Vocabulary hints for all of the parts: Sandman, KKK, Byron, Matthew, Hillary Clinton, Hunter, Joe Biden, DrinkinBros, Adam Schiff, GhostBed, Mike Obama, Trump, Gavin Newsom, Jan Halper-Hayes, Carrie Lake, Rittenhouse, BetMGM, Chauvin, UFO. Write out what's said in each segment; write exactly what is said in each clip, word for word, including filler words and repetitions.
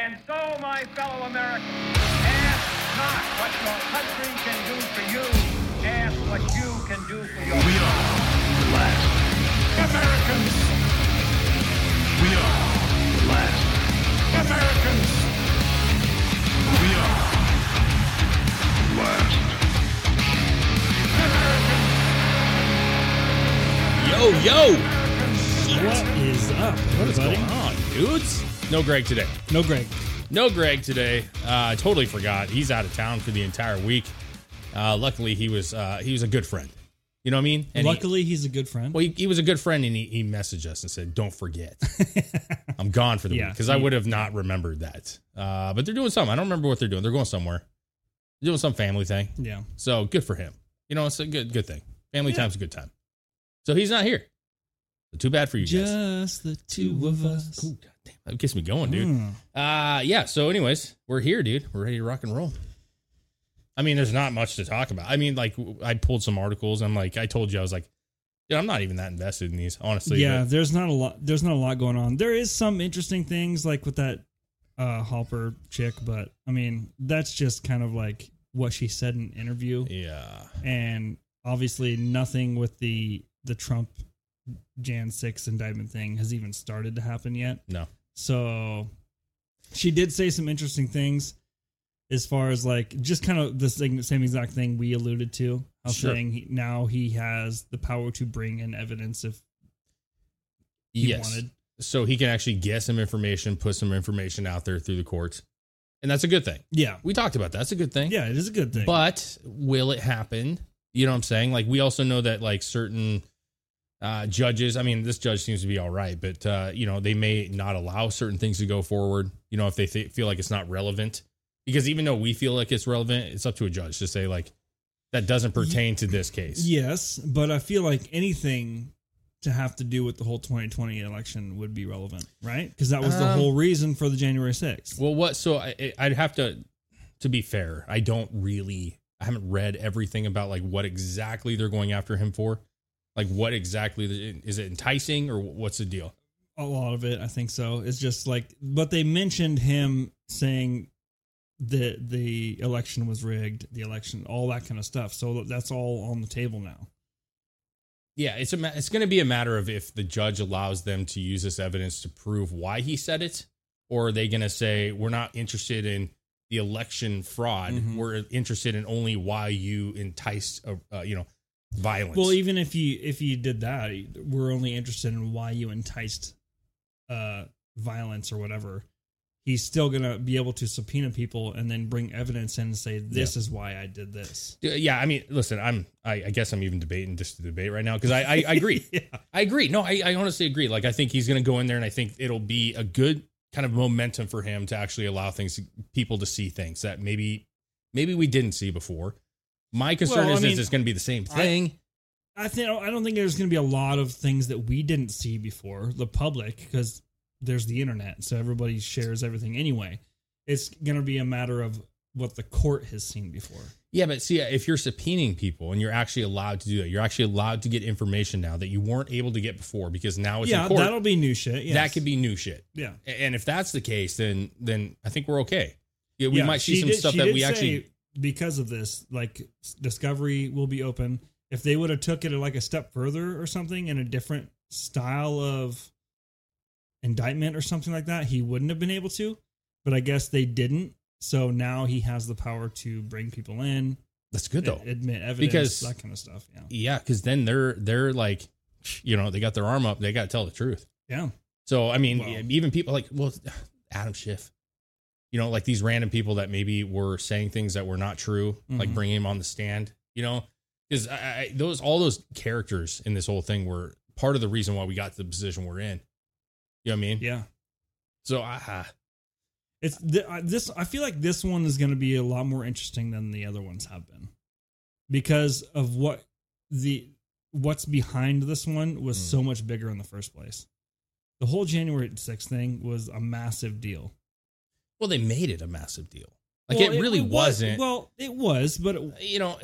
And so, my fellow Americans, ask not what your country can do for you. Ask what you can do for your country. We are the last Americans. We are the last Americans. We are the last Americans. Yo, yo! What is up, What is buddy? Going on, dudes? No Greg today. No Greg. No Greg today. I uh, totally forgot. He's out of town for the entire week. Uh, luckily, he was uh, he was a good friend. You know what I mean? And luckily, he, he's a good friend. Well, he, he was a good friend, and he, he messaged us and said, don't forget. I'm gone for the yeah, week, because I would have not remembered that. Uh, but they're doing something. I don't remember what they're doing. They're going somewhere. They're doing some family thing. Yeah. So good for him. You know, it's a good good thing. Family yeah. time's a good time. So he's not here. But too bad for you Just guys. Just the two of us. Ooh, God damn, that gets me going, dude. Mm. Uh, yeah, so anyways, we're here, dude. We're ready to rock and roll. I mean, there's not much to talk about. I mean, like, I pulled some articles. I'm like, I told you, I was like, dude, I'm not even that invested in these, honestly. Yeah, but there's not a lot. There's not a lot going on. There is some interesting things, like with that uh, Halper chick, but, I mean, that's just kind of like what she said in an interview. Yeah. And obviously nothing with the the Trump January sixth indictment thing has even started to happen yet. No. So she did say some interesting things as far as like just kind of the same, same exact thing we alluded to. How sure. saying he, now he has the power to bring in evidence if he yes. wanted. So he can actually get some information, put some information out there through the courts. And that's a good thing. Yeah. We talked about that. That's a good thing. Yeah, it is a good thing. But will it happen? You know what I'm saying? Like, we also know that like certain Uh, judges, I mean, this judge seems to be all right, but, uh, you know, they may not allow certain things to go forward, you know, if they th- feel like it's not relevant. Because even though we feel like it's relevant, it's up to a judge to say, like, that doesn't pertain to this case. Yes, but I feel like anything to have to do with the whole twenty twenty election would be relevant, right? Because that was um, the whole reason for the January sixth. Well, what, so I, I'd have to, to be fair, I don't really, I haven't read everything about, like, what exactly they're going after him for. Like, what exactly is it, enticing or what's the deal? A lot of it, I think so. It's just like, but they mentioned him saying that the election was rigged, the election, all that kind of stuff. So that's all on the table now. Yeah, it's a it's going to be a matter of if the judge allows them to use this evidence to prove why he said it, or are they going to say we're not interested in the election fraud, mm-hmm. we're interested in only why you enticed, a, uh, you know. Violence. Well, even if you if you did that, we're only interested in why you enticed uh, violence or whatever. He's still going to be able to subpoena people and then bring evidence in and say, this yeah. is why I did this. Yeah, I mean, listen, I'm I, I guess I'm even debating just the debate right now because I, I, I agree. yeah. I agree. No, I, I honestly agree. Like, I think he's going to go in there and I think it'll be a good kind of momentum for him to actually allow things, people to see things that maybe maybe we didn't see before. My concern well, is, mean, is it's going to be the same thing. I, I think I don't think there's going to be a lot of things that we didn't see before, the public, because there's the internet, so everybody shares everything anyway. It's going to be a matter of what the court has seen before. Yeah, but see, if you're subpoenaing people and you're actually allowed to do that, you're actually allowed to get information now that you weren't able to get before because now it's yeah, in court. Yeah, that'll be new shit. Yes. That could be new shit. Yeah. And if that's the case, then then I think we're okay. Yeah, we yeah, might see some did, stuff that we say, actually... Because of this, like, discovery will be open. If they would have took it like a step further or something in a different style of indictment or something like that, he wouldn't have been able to. But I guess they didn't. So now he has the power to bring people in. That's good, though. Admit evidence, because, that kind of stuff. Yeah, yeah, because then they're, they're like, you know, they got their arm up. They got to tell the truth. Yeah. So, I mean, well, even people like, well, Adam Schiff. You know, like these random people that maybe were saying things that were not true, mm-hmm. like bringing him on the stand, you know, because those all those characters in this whole thing were part of the reason why we got to the position we're in. You know what I mean? Yeah. So uh, it's th- I, this. I feel like this one is going to be a lot more interesting than the other ones have been because of what the what's behind this one was mm. so much bigger in the first place. The whole January sixth thing was a massive deal. Well, they made it a massive deal. Like well, it really it was, wasn't. Well, it was, but it, you know,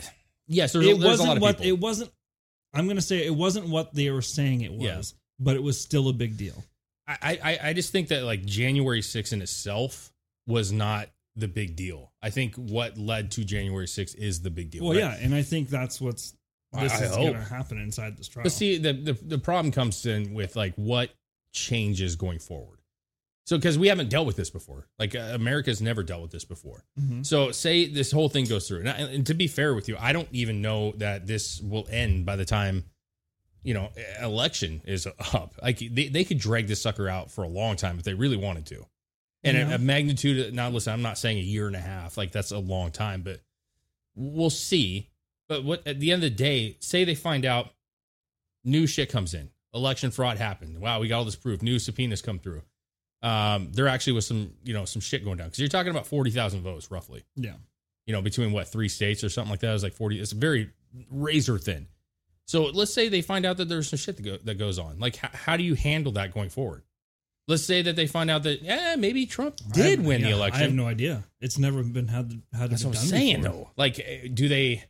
yes, there's, it there's wasn't a lot of what people. It wasn't. I'm going to say it wasn't what they were saying it was, yeah. but it was still a big deal. I, I, I just think that like January sixth in itself was not the big deal. I think what led to January sixth is the big deal. Well, right? Yeah, and I think that's what's this I is hope. gonna happen inside this trial. But see, the, the the problem comes in with like what changes going forward. So, because we haven't dealt with this before, like uh, America's never dealt with this before. Mm-hmm. So, say this whole thing goes through, and, I, and to be fair with you, I don't even know that this will end by the time, you know, election is up. Like they, they could drag this sucker out for a long time if they really wanted to. And yeah. a, a magnitude. Of, now, listen, I'm not saying a year and a half. Like that's a long time, but we'll see. But what at the end of the day, say they find out new shit comes in, election fraud happened. Wow, we got all this proof. New subpoenas come through. Um, there actually was some, you know, some shit going down. Cause you're talking about forty thousand votes roughly. Yeah. You know, between what, three states or something like that. It was like forty. It's very razor thin. So let's say they find out that there's some shit that, go, that goes on. Like, h- how do you handle that going forward? Let's say that they find out that, yeah, maybe Trump did win yeah, the election. I have no idea. It's never been how to, how to That's what done I'm saying before. Though. Like, do they,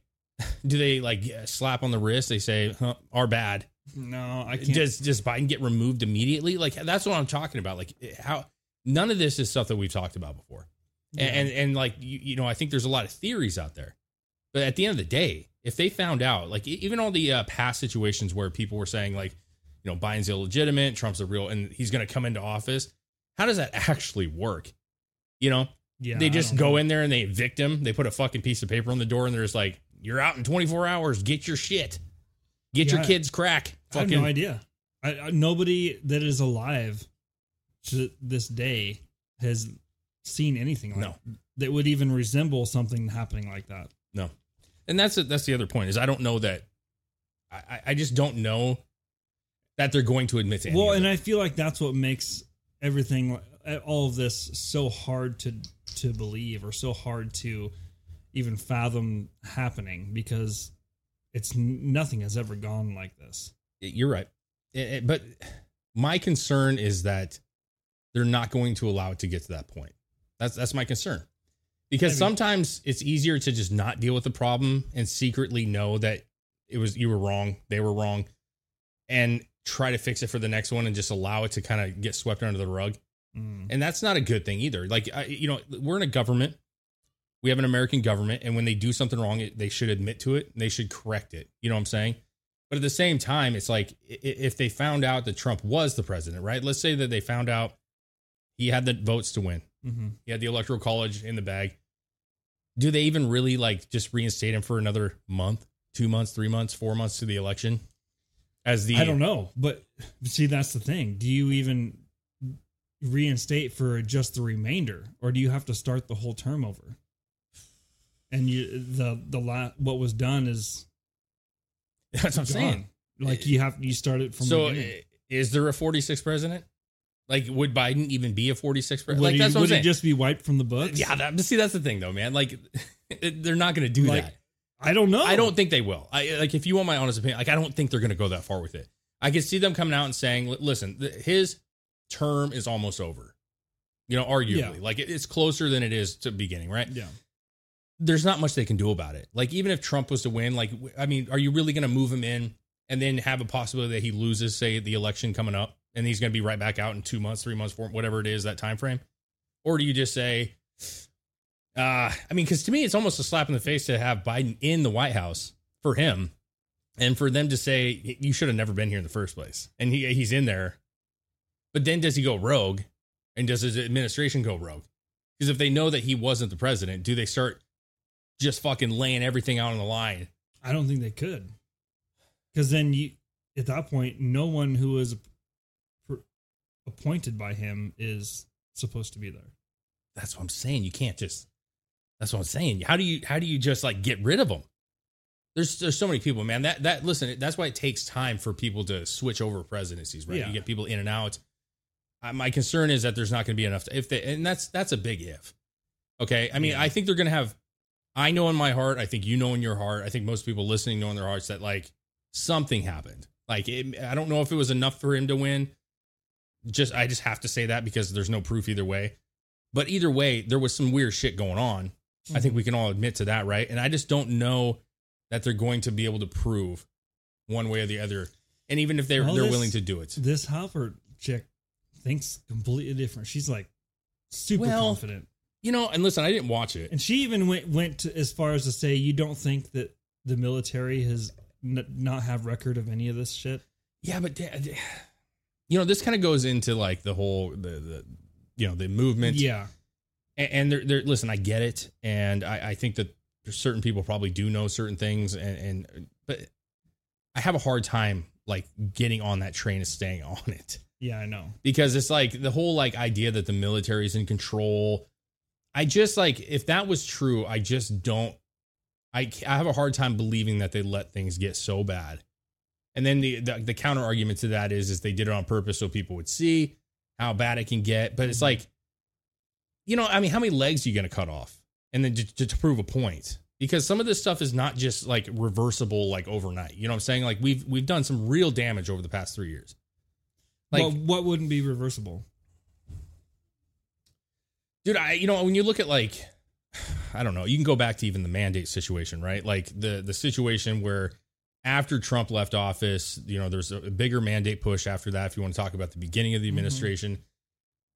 do they like slap on the wrist? They say, huh, our bad. No, I can't. Does, does Biden get removed immediately? Like, that's what I'm talking about. Like, how none of this is stuff that we've talked about before. Yeah. And, and, and like, you, you know, I think there's a lot of theories out there. But at the end of the day, if they found out, like, even all the uh, past situations where people were saying, like, you know, Biden's illegitimate, Trump's a real, and he's going to come into office. How does that actually work? You know, yeah, they just go know. in there and they evict him. They put a fucking piece of paper on the door and they're just like, you're out in twenty-four hours. Get your shit. Get yeah, your kids crack. Fucking. I have no idea. I, I, nobody that is alive to this day has seen anything like no. that would even resemble something happening like that. No. And that's a, that's the other point is I don't know that. I, I just don't know that they're going to admit to anything. Well, and I feel like that's what makes everything, all of this so hard to to believe or so hard to even fathom happening because it's nothing has ever gone like this. You're right. It, it, but my concern is that they're not going to allow it to get to that point. That's that's my concern. Because I mean, sometimes it's easier to just not deal with the problem and secretly know that it was you were wrong, they were wrong, and try to fix it for the next one and just allow it to kind of get swept under the rug. Mm. And that's not a good thing either. Like, I, you know, we're in a government. We have an American government, and when they do something wrong, they should admit to it. And they should correct it. You know what I'm saying? But at the same time, it's like if they found out that Trump was the president, right? Let's say that they found out he had the votes to win. Mm-hmm. He had the electoral college in the bag. Do they even really like just reinstate him for another month, two months, three months, four months to the election? As the I don't know, but see, that's the thing. Do you even reinstate for just the remainder, or do you have to start the whole term over? And you, the the la, what was done is that's what I'm saying. Like you have you started from. So the is there a forty-sixth president? Like would Biden even be a forty-sixth president? Like that's what would I'm it saying. Just be wiped from the books? Yeah, that, see that's the thing though, man. Like they're not going to do like, that. I don't know. I don't think they will. I like if you want my honest opinion, like I don't think they're going to go that far with it. I could see them coming out and saying, "Listen, his term is almost over." You know, arguably, yeah. like it's closer than it is to beginning, right? Yeah. There's not much they can do about it. Like, even if Trump was to win, like, I mean, are you really going to move him in and then have a possibility that he loses, say, the election coming up and he's going to be right back out in two months, three months, four, whatever it is, that time frame? Or do you just say, uh, I mean, because to me, it's almost a slap in the face to have Biden in the White House for him and for them to say, you should have never been here in the first place. And he he's in there. But then does he go rogue? And does his administration go rogue? Because if they know that he wasn't the president, do they start just fucking laying everything out on the line? I don't think they could. Because then you, at that point, no one who is appointed by him is supposed to be there. That's what I'm saying. You can't just, that's what I'm saying. How do you, how do you just like get rid of them? There's, there's so many people, man, that, that, listen, that's why it takes time for people to switch over presidencies, right? Yeah. You get people in and out. I, my concern is that there's not going to be enough to, if they, and that's, that's a big if. Okay. I mean, yeah. I think they're going to have, I know in my heart, I think you know in your heart, I think most people listening know in their hearts that, like, something happened. Like, it, I don't know if it was enough for him to win. Just, I just have to say that because there's no proof either way. But either way, there was some weird shit going on. Mm-hmm. I think we can all admit to that, right? And I just don't know that they're going to be able to prove one way or the other. And even if they're, well, they're this, willing to do it. This Halper chick thinks completely different. She's, like, super well, confident. You know, and listen, I didn't watch it. And she even went went to, as far as to say, you don't think that the military has n- not have record of any of this shit? Yeah, but, you know, this kind of goes into, like, the whole, the, the you know, the movement. Yeah. And, and they're, they're, listen, I get it. And I, I think that certain people probably do know certain things. And, and but I have a hard time, like, getting on that train and staying on it. Yeah, I know. Because it's, like, the whole, like, idea that the military is in control. I just, like, if that was true, I just don't, I, I have a hard time believing that they let things get so bad. And then the, the, the counter argument to that is, is they did it on purpose so people would see how bad it can get. But it's like, you know, I mean, how many legs are you going to cut off? And then to, to, to prove a point, because some of this stuff is not just like reversible, like overnight. You know what I'm saying? Like we've, we've done some real damage over the past three years. Like well, what wouldn't be reversible? Dude, I, you know, when you look at like, I don't know, you can go back to even the mandate situation, right? Like the, the situation where after Trump left office, you know, there's a bigger mandate push after that. If you want to talk about the beginning of the administration, mm-hmm.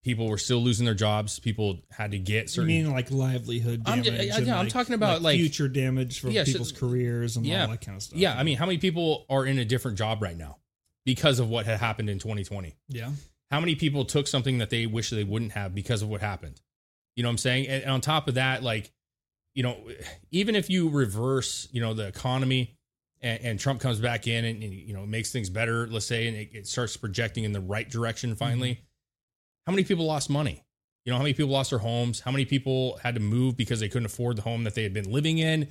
people were still losing their jobs. People had to get certain. You mean like livelihood damage? I'm, I, I, yeah, like, I'm talking about like, like future damage for yeah, people's so, careers and yeah, all that kind of stuff. Yeah. I mean, how many people are in a different job right now because of what had happened in twenty twenty? Yeah. How many people took something that they wish they wouldn't have because of what happened? You know what I'm saying? And on top of that, like, you know, even if you reverse, you know, the economy and, and Trump comes back in and, and, you know, makes things better, let's say, and it, it starts projecting in the right direction finally. Mm-hmm. How many people lost money? You know, how many people lost their homes? How many people had to move because they couldn't afford the home that they had been living in?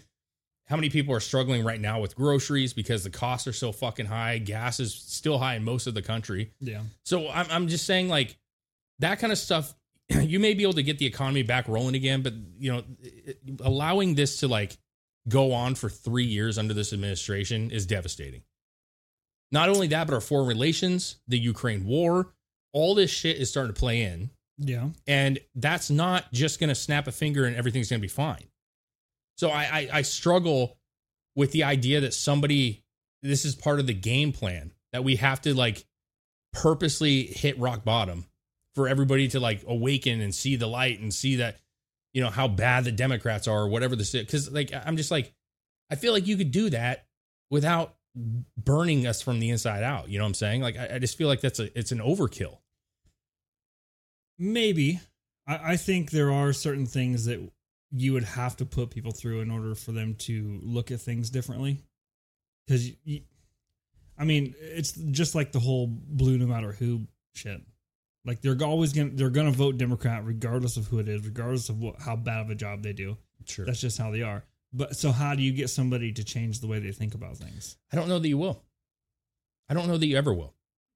How many people are struggling right now with groceries because the costs are so fucking high? Gas is still high in most of the country. Yeah. So I'm, I'm just saying, like, that kind of stuff. You may be able to get the economy back rolling again, but, you know, allowing this to like go on for three years under this administration is devastating. Not only that, but our foreign relations, the Ukraine war, all this shit is starting to play in. Yeah. And that's not just going to snap a finger and everything's going to be fine. So I, I, I struggle with the idea that somebody, this is part of the game plan that we have to like purposely hit rock bottom for everybody to like awaken and see the light and see that, you know, how bad the Democrats are or whatever this is. Cause like, I'm just like, I feel like you could do that without burning us from the inside out. You know what I'm saying? Like, I, I just feel like that's a, it's an overkill. Maybe. I, I think there are certain things that you would have to put people through in order for them to look at things differently. Cause you, you, I mean, it's just like the whole blue, no matter who shit. Like they're always going to, they're going to vote Democrat regardless of who it is, regardless of what, how bad of a job they do. Sure. That's just how they are. But so how do you get somebody to change the way they think about things? I don't know that you will. I don't know that you ever will.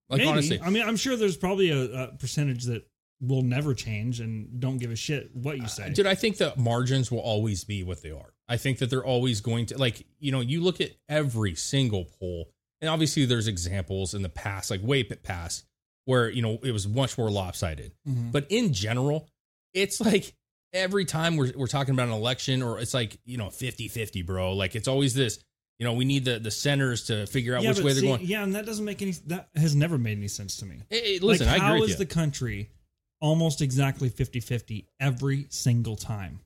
Like Maybe. honestly, I mean, I'm sure there's probably a, a percentage that will never change and don't give a shit what you say. Uh, dude, I think the margins will always be what they are. I think that they're always going to like, you know, you look at every single poll and obviously there's examples in the past, like way past, where, you know, it was much more lopsided. Mm-hmm. But in general, it's like every time we're we're talking about an election or it's like, you know, fifty fifty, bro. Like it's always this, you know, we need the, the centers to figure out yeah, which way see, they're going. Yeah, and that doesn't make any, that has never made any sense to me. Hey, hey, listen, like, I agree with you. How is the country almost exactly fifty fifty every single time?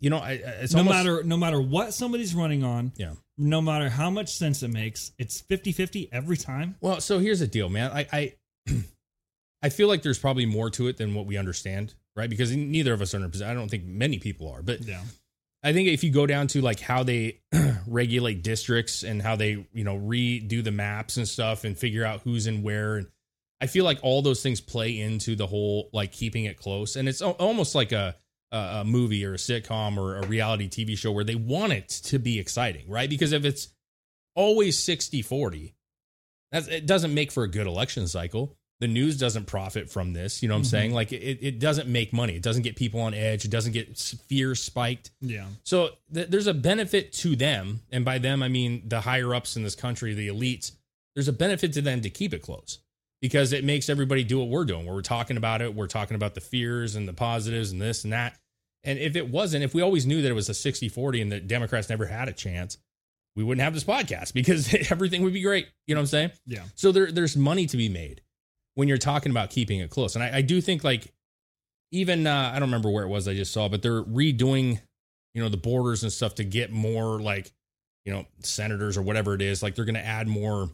You know, I, it's no almost, matter no matter what somebody's running on, yeah. No matter how much sense it makes, it's fifty fifty every time. Well, so here's the deal, man. I I, I feel like there's probably more to it than what we understand, right? Because neither of us are. I don't think many people are, but yeah. I think if you go down to like how they regulate districts and how they, you know, redo the maps and stuff and figure out who's in where, and I feel like all those things play into the whole like keeping it close, and it's almost like a. a movie or a sitcom or a reality T V show where they want it to be exciting, right? Because if it's always sixty forty, that's, it doesn't make for a good election cycle. The news doesn't profit from this. You know what I'm mm-hmm. saying? Like it, it doesn't make money. It doesn't get people on edge. It doesn't get fear spiked. Yeah. So th- there's a benefit to them. And by them, I mean the higher ups in this country, the elites, there's a benefit to them to keep it close. Because it makes everybody do what we're doing, where we're talking about it. We're talking about the fears and the positives and this and that. And if it wasn't, if we always knew that it was a sixty forty and the Democrats never had a chance, we wouldn't have this podcast because everything would be great. You know what I'm saying? Yeah. So there, there's money to be made when you're talking about keeping it close. And I, I do think like even uh, I don't remember where it was I just saw, but they're redoing, you know, the borders and stuff to get more like, you know, senators or whatever it is. Like they're going to add more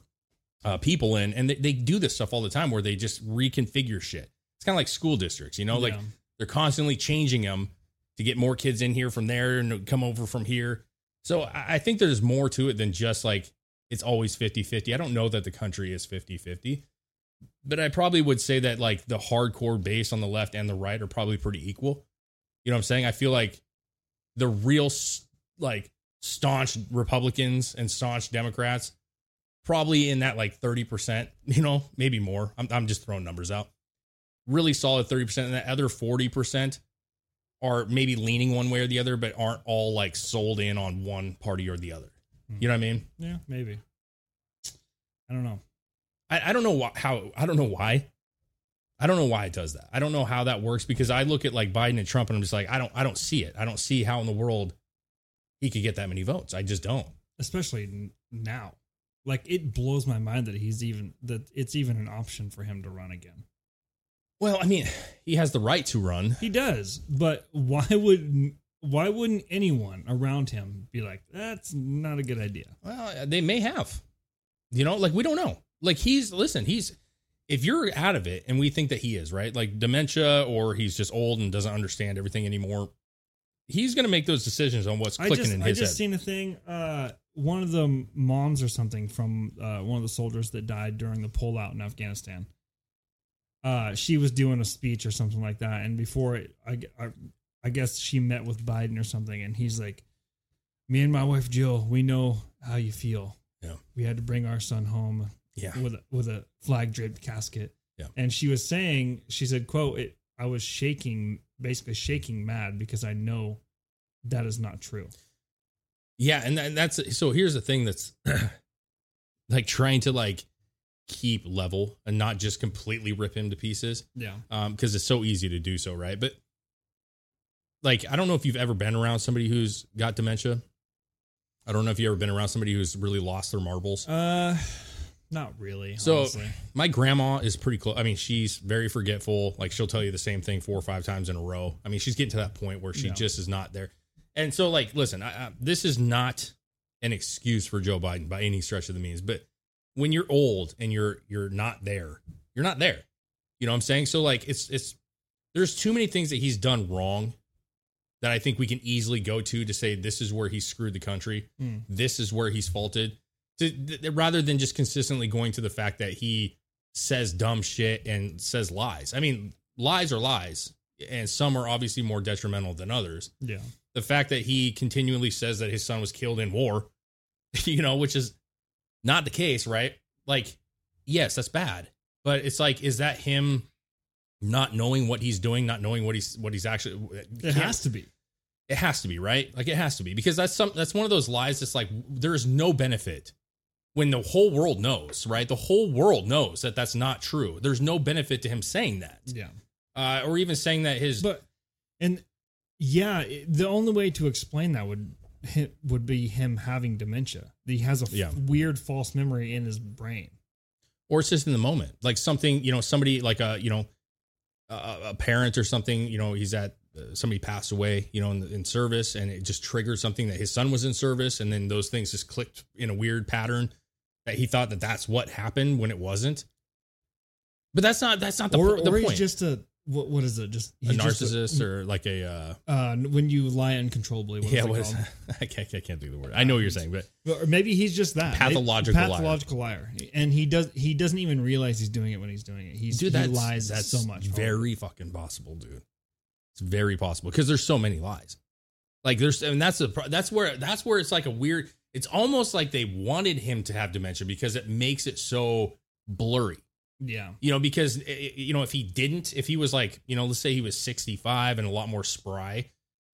uh, people in, and they, they do this stuff all the time where they just reconfigure shit. It's kind of like school districts, you know, like yeah. they're constantly changing them to get more kids in here from there and come over from here. So I, I think there's more to it than just like it's always fifty fifty. I don't know that the country is fifty fifty, but I probably would say that like the hardcore base on the left and the right are probably pretty equal. You know what I'm saying? I feel like the real like staunch Republicans and staunch Democrats probably in that like thirty percent, you know, maybe more. I'm, I'm just throwing numbers out. Really solid thirty percent, and the other forty percent are maybe leaning one way or the other, but aren't all like sold in on one party or the other. You know what I mean? Yeah, maybe. I don't know. I, I don't know why, how, I don't know why. I don't know why it does that. I don't know how that works, because I look at like Biden and Trump and I'm just like, I don't, I don't see it. I don't see how in the world he could get that many votes. I just don't. Especially now. Like it blows my mind that he's even, that it's even an option for him to run again. Well, I mean, he has the right to run. He does, but why would why wouldn't anyone around him be like, that's not a good idea? Well, they may have, you know, like we don't know. Like he's listen, he's if you're out of it, and we think that he is, right? Like dementia, or he's just old and doesn't understand everything anymore. He's going to make those decisions on what's clicking just, in his head. I just head. seen a thing. Uh, one of the moms or something from uh, one of the soldiers that died during the pullout in Afghanistan. Uh, she was doing a speech or something like that. And before it, I, I, I guess she met with Biden or something. And he's like, me and my wife, Jill, we know how you feel. Yeah. We had to bring our son home yeah. with, with a flag draped casket. Yeah. And she was saying, she said, quote, it, I was shaking, basically shaking mad because I know that is not true. Yeah. And, and that's, so here's the thing that's like trying to like, keep level and not just completely rip him to pieces. Yeah. Um, because it's so easy to do so, right? But like, I don't know if you've ever been around somebody who's got dementia. I don't know if you've ever been around somebody who's really lost their marbles. Uh, not really. So honestly. My grandma is pretty close. I mean, she's very forgetful. Like she'll tell you the same thing four or five times in a row. I mean, she's getting to that point where she no. just is not there. And so like, listen, I, I, this is not an excuse for Joe Biden by any stretch of the means, but when you're old and you're, you're not there, you're not there. You know what I'm saying? So like, it's, it's, there's too many things that he's done wrong that I think we can easily go to, to say, this is where he screwed the country. Mm. This is where he's faulted to, th- rather than just consistently going to the fact that he says dumb shit and says lies. I mean, lies are lies, and some are obviously more detrimental than others. Yeah. The fact that he continually says that his son was killed in war, you know, which is not the case, right? Like, yes, that's bad, but it's like, is that him not knowing what he's doing, not knowing what he's, what he's actually, it has to be, it has to be, right? Like it has to be, because that's some, that's one of those lies. That's like, there is no benefit when the whole world knows, right? The whole world knows that that's not true. There's no benefit to him saying that. Yeah. Uh, or even saying that his, but, and yeah, the only way to explain that would would be him having dementia. He has a f- yeah. weird false memory in his brain, or it's just in the moment, like something, you know, somebody like a, you know, a, a parent or something, you know, he's at uh, somebody passed away, you know, in, in service, and it just triggered something that his son was in service. And then those things just clicked in a weird pattern that he thought that that's what happened when it wasn't, but that's not, that's not the, or, po- the or point. He's just a, What what is it? Just a narcissist just, or like a uh, uh, when you lie uncontrollably. What yeah, is what is I can't I can't think of the word. I know what you're saying, but or maybe he's just that pathological liar. pathological liar, and he does he doesn't even realize he's doing it when he's doing it. He's dude, he that's, lies that's so much. Very fucking possible, dude. It's very possible because there's so many lies. Like there's and that's the that's where that's where it's like a weird. It's almost like they wanted him to have dementia because it makes it so blurry. Yeah. You know, because, you know, if he didn't, if he was like, you know, let's say he was sixty-five and a lot more spry,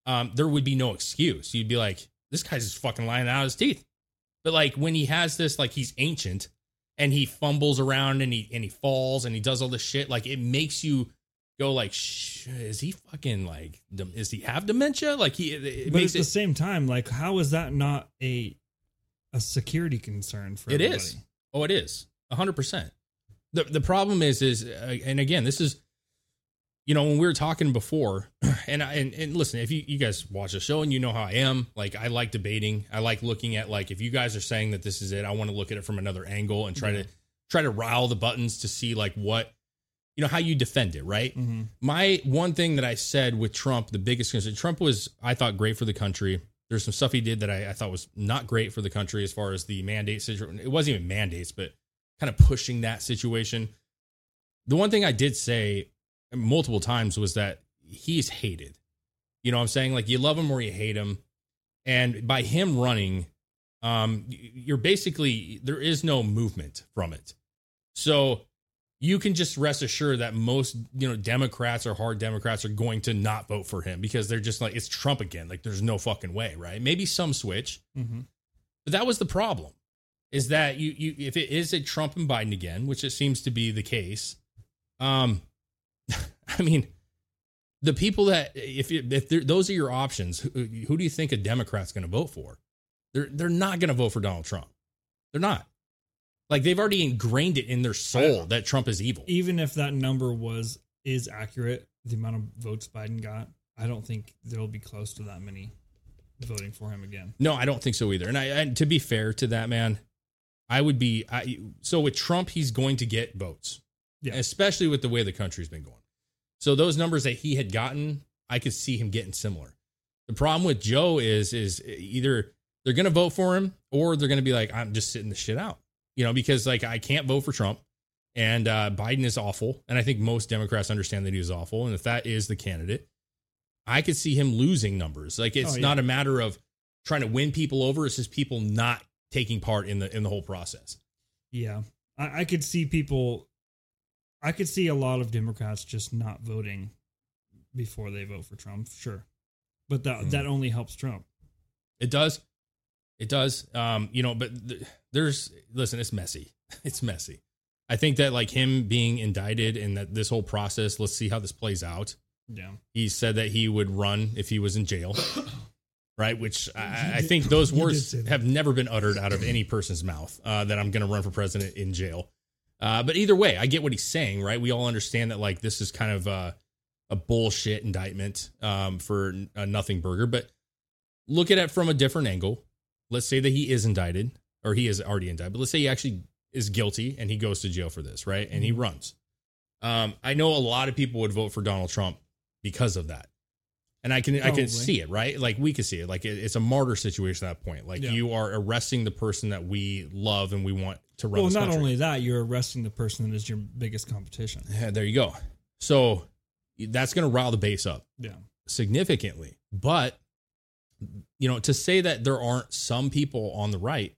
um, there would be no excuse. You'd be like, this guy's just fucking lying out of his teeth. But like when he has this, like he's ancient and he fumbles around and he, and he falls and he does all this shit. Like it makes you go like, shh, is he fucking like, is he have dementia? Like he, it, it but makes at the it, same time, like, how is that not a, a security concern for it everybody? Is. Oh, it is a hundred percent. The the problem is, is uh, and again, this is you know, when we were talking before, and I, and, and listen, if you, you guys watch the show and you know how I am, like, I like debating. I like looking at, like, if you guys are saying that this is it, I want to look at it from another angle and try mm-hmm. to try to rile the buttons to see, like, what, you know, how you defend it. Right. Mm-hmm. My one thing that I said with Trump, the biggest concern, Trump was, I thought, great for the country. There's some stuff he did that I, I thought was not great for the country as far as the mandate situation. It wasn't even mandates, but kind of pushing that situation. The one thing I did say multiple times was that he's hated. You know what I'm saying? Like, you love him or you hate him. And by him running, um, you're basically, there is no movement from it. So you can just rest assured that most, you know, Democrats or hard Democrats are going to not vote for him because they're just like, it's Trump again. Like, there's no fucking way, right? Maybe some switch, mm-hmm. but that was the problem, is that you, you, if it is a Trump and Biden again, which it seems to be the case, um, I mean, the people that, if you, if those are your options, who, who do you think a Democrat's going to vote for? They're they're not going to vote for Donald Trump. They're not. Like, they've already ingrained it in their soul that Trump is evil. Even if that number was is accurate, the amount of votes Biden got, I don't think there'll be close to that many voting for him again. No, I don't think so either. And I, and to be fair to that man, I would be I, so with Trump, he's going to get votes, yeah. especially with the way the country's been going. So those numbers that he had gotten, I could see him getting similar. The problem with Joe is, is either they're going to vote for him or they're going to be like, I'm just sitting the shit out. You know, because, like, I can't vote for Trump, and uh, Biden is awful. And I think most Democrats understand that he is awful. And if that is the candidate, I could see him losing numbers. Like, it's oh, yeah. not a matter of trying to win people over. It's just people not taking part in the in the whole process. Yeah, I, I could see people. I could see a lot of Democrats just not voting before they vote for Trump. Sure. But that, mm. that only helps Trump. It does. It does. Um, you know, but there's, listen, it's messy. It's messy. I think that, like, him being indicted and that this whole process, let's see how this plays out. Yeah. He said that he would run if he was in jail. Right. Which I, I think those words have never been uttered out of any person's mouth, uh, that I'm going to run for president in jail. Uh, but either way, I get what he's saying. Right. We all understand that, like, this is kind of uh, a bullshit indictment um, for a nothing burger. But look at it from a different angle. Let's say that he is indicted, or he is already indicted, but let's say he actually is guilty and he goes to jail for this, right? And he runs. Um, I know a lot of people would vote for Donald Trump because of that. And I can Probably. I can see it, right? Like, we can see it. Like, it, it's a martyr situation at that point. Like, yeah. you are arresting the person that we love and we want to run well, this country. Well, not only that, you're arresting the person that is your biggest competition. Yeah, there you go. So that's going to rile the base up yeah. significantly. But... you know, to say that there aren't some people on the right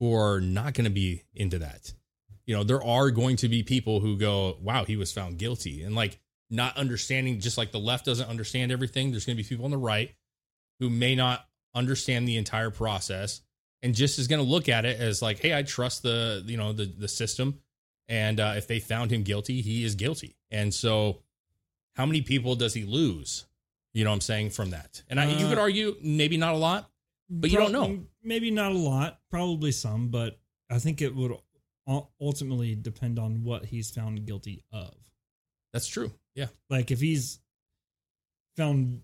who are not going to be into that, you know, there are going to be people who go, wow, he was found guilty, and, like, not understanding, just like the left doesn't understand everything. There's going to be people on the right who may not understand the entire process and just is going to look at it as like, hey, I trust the, you know, the, the system. And uh, if they found him guilty, he is guilty. And so how many people does he lose? You know what I'm saying? From that. And I, uh, you could argue maybe not a lot, but you don't know. Maybe not a lot, probably some, but I think it would ultimately depend on what he's found guilty of. That's true. Yeah. Like, if he's found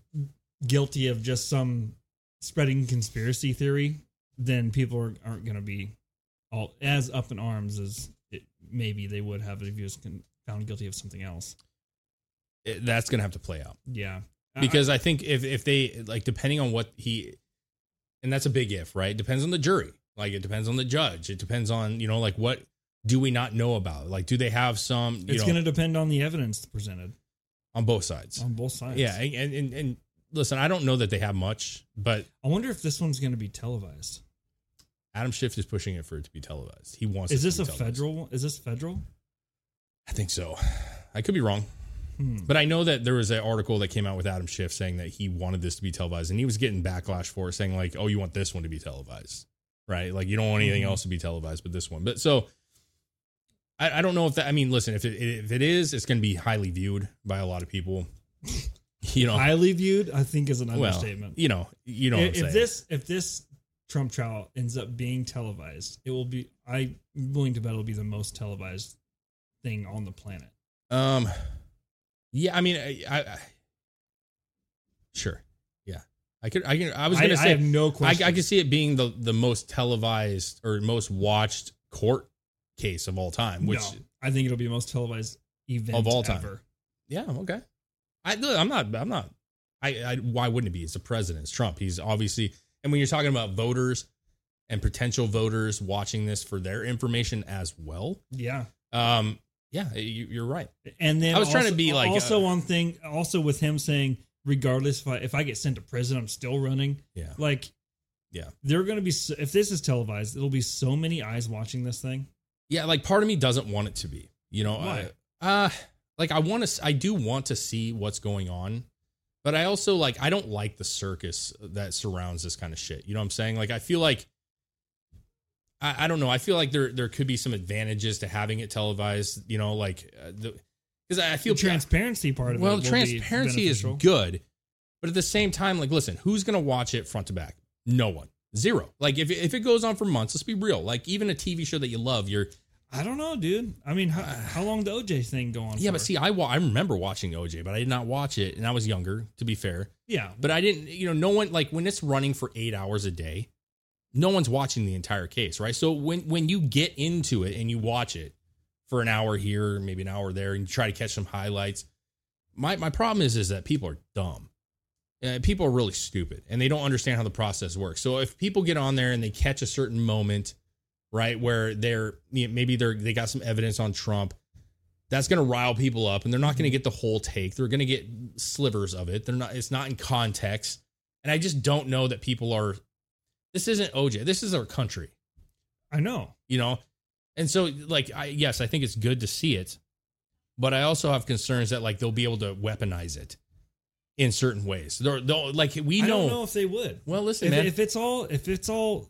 guilty of just some spreading conspiracy theory, then people are, aren't going to be all as up in arms as it, maybe they would have if he was found guilty of something else. It, that's going to have to play out. Yeah. Because I think if, if they, like, depending on what he, and that's a big if, right? Depends on the jury. Like, it depends on the judge. It depends on, you know, like, what do we not know about? Like, do they have some, you it's going to depend on the evidence presented. On both sides. On both sides. Yeah. And, and, and listen, I don't know that they have much, but. I wonder if this one's going to be televised. Adam Schiff is pushing it for it to be televised. He wants it to be televised. Is this a federal? Is this federal? I think so. I could be wrong. But I know that there was an article that came out with Adam Schiff saying that he wanted this to be televised, and he was getting backlash for it, saying, like, oh, you want this one to be televised, right? Like, you don't want anything else to be televised but this one. But so I, I don't know if that, I mean, listen, if it, if it is, it's going to be highly viewed by a lot of people, you know, highly viewed, I think is an understatement, well, you know, you know, if, if this, if this Trump trial ends up being televised, it will be, I'm willing to bet it'll be the most televised thing on the planet. Um, Yeah, I mean, I, I, I sure. Yeah, I could. I can. I was going to say I have no question. I, I could see it being the the most televised or most watched court case of all time. Which no, I think it'll be the most televised event of all time. Ever. Yeah. Okay. I, I'm not. I'm not. I, I. Why wouldn't it be? It's the president. It's Trump. He's obviously. And when you're talking about voters and potential voters watching this for their information as well. Yeah. Um. Yeah, you, you're right. And then I was also, trying to be like also uh, one thing. Also with him saying, regardless if I if I get sent to prison, I'm still running. Yeah, like yeah, they're gonna be if this is televised, it'll be so many eyes watching this thing. Yeah, like part of me doesn't want it to be. You know, why? I, uh like I want to. I do want to see what's going on, but I also like I don't like the circus that surrounds this kind of shit. You know what I'm saying? Like I feel like. I don't know. I feel like there there could be some advantages to having it televised, you know, like uh, the because I feel the transparency part of well, it. Well, transparency is good, but at the same time, like, listen, who's going to watch it front to back? No one. Zero. Like if if it goes on for months, let's be real. Like even a T V show that you love, you're. I don't know, dude. I mean, how, how long did O J thing go on? Yeah, for? But see, I wa- I remember watching O J, but I did not watch it, and I was younger, to be fair. Yeah, but I didn't. You know, no one like when it's running for eight hours a day. No one's watching the entire case, right? So when, when you get into it and you watch it for an hour here, maybe an hour there, and you try to catch some highlights, my my problem is, is that people are dumb. Uh, people are really stupid, and they don't understand how the process works. So if people get on there and they catch a certain moment, right, where they're you know, maybe they're they got some evidence on Trump, that's going to rile people up, and they're not going to get the whole take. They're going to get slivers of it. They're not. It's not in context, and I just don't know that people are. This isn't O J. This is our country. I know. You know? And so, like, I, yes, I think it's good to see it, but I also have concerns that, like, they'll be able to weaponize it in certain ways. They're, they'll, like, we know. I don't know if they would. Well, listen, if, man. If it's all, if it's all,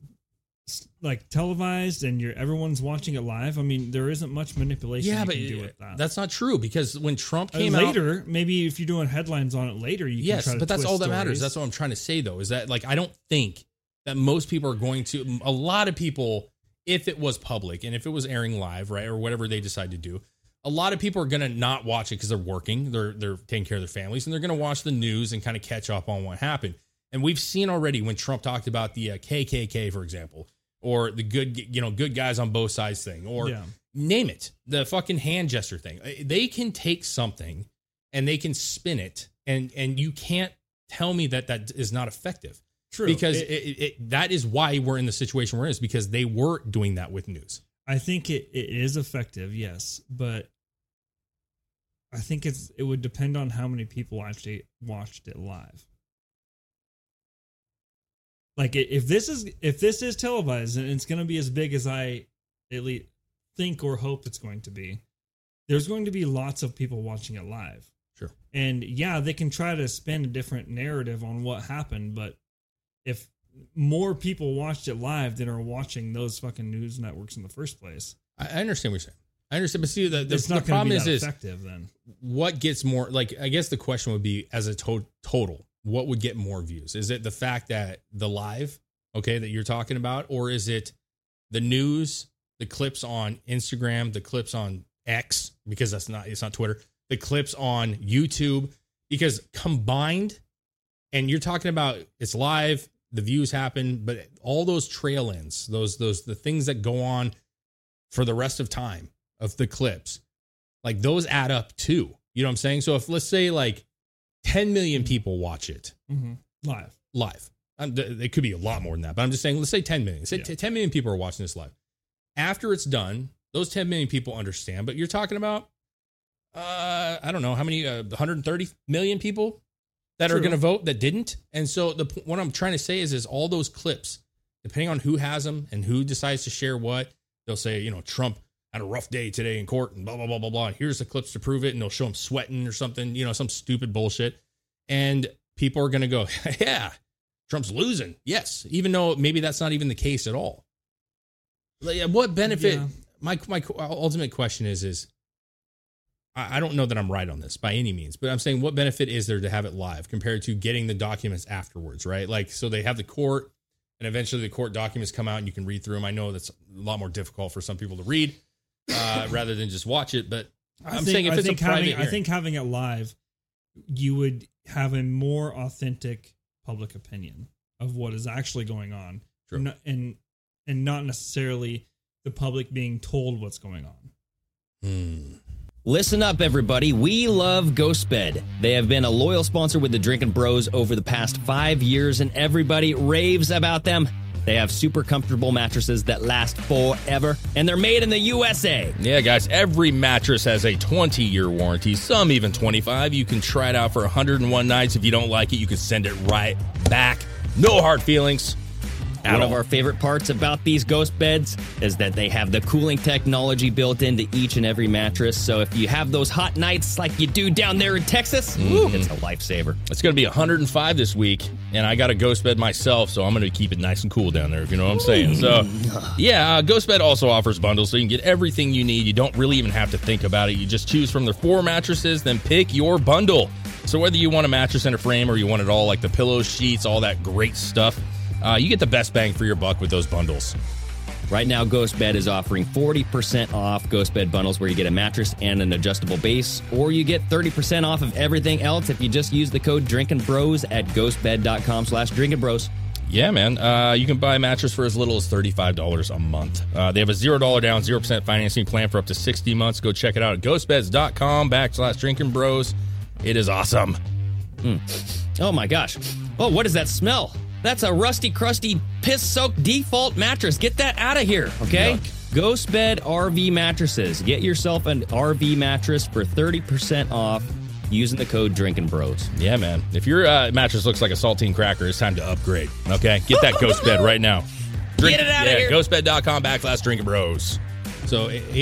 like, televised and you're everyone's watching it live, I mean, there isn't much manipulation yeah, you but can do with that. That's not true, because when Trump came uh, later, out. Later, maybe if you're doing headlines on it later, you yes, can try to twist Yes, but that's all that stories. Matters. That's what I'm trying to say, though, is that, like, I don't think. That most people are going to, a lot of people, if it was public and if it was airing live, right, or whatever they decide to do, a lot of people are going to not watch it because they're working, they're they're taking care of their families, and they're going to watch the news and kind of catch up on what happened. And we've seen already when Trump talked about the uh, K K K, for example, or the good, you know, good guys on both sides thing, or yeah. name it, the fucking hand gesture thing. They can take something and they can spin it, and and you can't tell me that that is not effective. True. Because it, it, it, that is why we're in the situation we're in, is because they were doing that with news. I think it, it is effective, yes, but I think it's it would depend on how many people actually watched it live. Like if this is if this is televised and it's going to be as big as I at least think or hope it's going to be, there's going to be lots of people watching it live. Sure. And yeah, they can try to spin a different narrative on what happened, but if more people watched it live than are watching those fucking news networks in the first place. I understand what you're saying. I understand. But see, the, the, the problem is, is then. What gets more, like, I guess the question would be as a to- total, what would get more views? Is it the fact that the live, okay, that you're talking about, or is it the news, the clips on Instagram, the clips on X, because that's not, it's not Twitter, the clips on YouTube, because combined, and you're talking about it's live, the views happen, but all those trail ends, those those the things that go on for the rest of time of the clips, like those add up too. You know what I'm saying? So if let's say like ten million people watch it mm-hmm. live, live, I'm, it could be a lot more than that, but I'm just saying, let's say ten million, say yeah. ten million people are watching this live. After it's done, those ten million people understand, but you're talking about, uh, I don't know how many, uh, one hundred thirty million people. That True. Are going to vote that didn't. And so the what I'm trying to say is, is all those clips, depending on who has them and who decides to share what, they'll say, you know, Trump had a rough day today in court and blah, blah, blah, blah, blah. And here's the clips to prove it. And they'll show him sweating or something, you know, some stupid bullshit. And people are going to go, yeah, Trump's losing. Yes. Even though maybe that's not even the case at all. Like, what benefit? Yeah. My my ultimate question is, is. I don't know that I'm right on this by any means, but I'm saying what benefit is there to have it live compared to getting the documents afterwards, right? Like, so they have the court and eventually the court documents come out and you can read through them. I know that's a lot more difficult for some people to read uh, rather than just watch it, but I I'm think, saying if I it's a private having, hearing. I think having it live, you would have a more authentic public opinion of what is actually going on. True. And, and not necessarily the public being told what's going on. Hmm. Listen up, everybody. We love GhostBed. They have been a loyal sponsor with the Drinking Bros over the past five years, and everybody raves about them. They have super comfortable mattresses that last forever, and they're made in the U S A. Yeah, guys, every mattress has a twenty-year warranty, some even twenty-five. You can try it out for one hundred one nights. If you don't like it, you can send it right back. No hard feelings. One of our favorite parts about these Ghost Beds is that they have the cooling technology built into each and every mattress. So if you have those hot nights like you do down there in Texas, mm-hmm. it's a lifesaver. It's going to be one hundred five this week, and I got a Ghost Bed myself, so I'm going to keep it nice and cool down there, if you know what I'm saying. So, yeah, uh, Ghost Bed also offers bundles, so you can get everything you need. You don't really even have to think about it. You just choose from their four mattresses, then pick your bundle. So whether you want a mattress and a frame or you want it all, like the pillows, sheets, all that great stuff, Uh, you get the best bang for your buck with those bundles. Right now, GhostBed is offering forty percent off GhostBed bundles where you get a mattress and an adjustable base, or you get thirty percent off of everything else if you just use the code DrinkinBros at ghostbed.com slash DrinkinBros. Yeah, man. Uh, you can buy a mattress for as little as thirty-five dollars a month. Uh, they have a zero dollars down, zero percent financing plan for up to sixty months. Go check it out at ghostbeds.com backslash DrinkinBros. It is awesome. Mm. Oh, my gosh. Oh, what is that smell? That's a rusty, crusty, piss-soaked default mattress. Get that out of here, okay? Yuck. GhostBed R V mattresses. Get yourself an R V mattress for thirty percent off using the code Drinkin' Bros. Yeah, man. If your uh, mattress looks like a saltine cracker, it's time to upgrade, okay? Get that GhostBed right now. Drink, Get it out yeah, of here. GhostBed.com backslash Drinkin' Bros. So, it, it-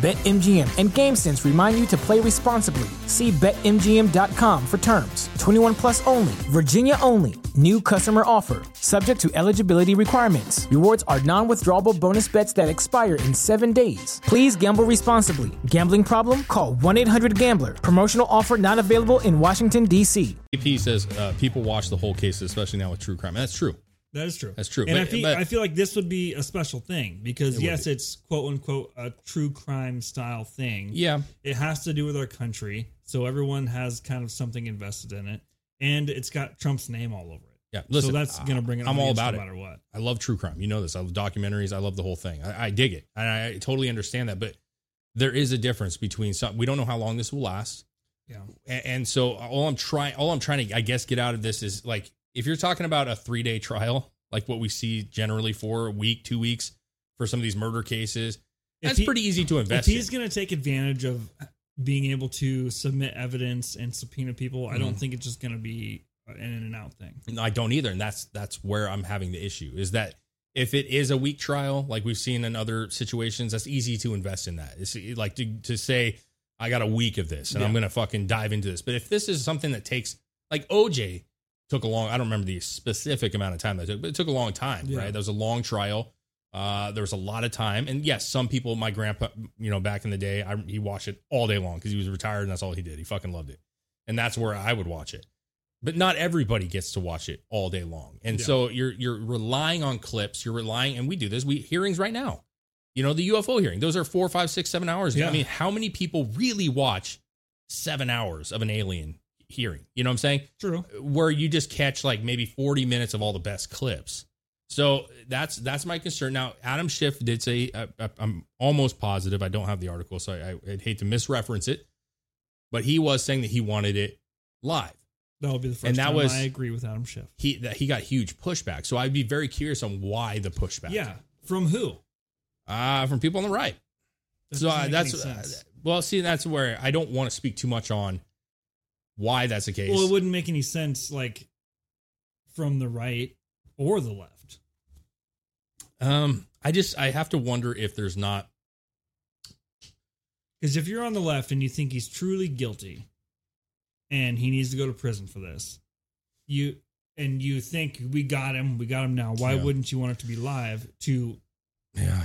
BetMGM and GameSense remind you to play responsibly. See bet M G M dot com for terms. twenty-one plus only. Virginia only. New customer offer. Subject to eligibility requirements. Rewards are non-withdrawable bonus bets that expire in seven days. Please gamble responsibly. Gambling problem? Call one eight hundred gambler. Promotional offer not available in Washington, D C P P says uh, people watch the whole cases, especially now with true crime. And that's true. That is true. That's true. And but, I, feel, but, I feel like this would be a special thing because, it yes, it's quote unquote a true crime style thing. Yeah. It has to do with our country. So everyone has kind of something invested in it. And it's got Trump's name all over it. Yeah. Listen, so that's going to bring it up. I'm all about it. No matter what. I love true crime. You know this. I love documentaries. I love the whole thing. I, I dig it. And I, I totally understand that. But there is a difference between some. We don't know how long this will last. Yeah. And, and so all I'm trying, all I'm trying to, I guess, get out of this is like, if you're talking about a three-day trial, like what we see generally for a week, two weeks for some of these murder cases, that's he, pretty easy to invest in. If he's going to take advantage of being able to submit evidence and subpoena people, mm. I don't think it's just going to be an in and out thing. No, I don't either. And that's that's where I'm having the issue, is that if it is a weak trial, like we've seen in other situations, that's easy to invest in that. It's like to, to say, I got a week of this and yeah. I'm going to fucking dive into this. But if this is something that takes, like O J took a long, I don't remember the specific amount of time that took, but it took a long time, yeah. right? There was a long trial. Uh, there was a lot of time. And yes, some people, my grandpa, you know, back in the day, I, he watched it all day long because he was retired and that's all he did. He fucking loved it. And that's where I would watch it. But not everybody gets to watch it all day long. And yeah. so you're, you're relying on clips. You're relying, and we do this, we hearings right now, you know, the U F O hearing, those are four, five, six, seven hours. Yeah. I mean, how many people really watch seven hours of an alien hearing, you know what I'm saying? True. Where you just catch like maybe forty minutes of all the best clips. So that's that's my concern. Now, Adam Schiff did say, I, I, I'm almost positive, I don't have the article, so I, I'd hate to misreference it, but he was saying that he wanted it live. That would be the first and that time was, I agree with Adam Schiff. He that he got huge pushback. So I'd be very curious on why the pushback. Yeah. From who? Uh, from people on the right. That so uh, that's, uh, well, see, that's where I don't want to speak too much on why that's the case. Well, it wouldn't make any sense, like, from the right or the left. Um, I just, I have to wonder if there's not. Because if you're on the left and you think he's truly guilty and he needs to go to prison for this, you and you think we got him, we got him now. Why yeah. wouldn't you want it to be live to yeah.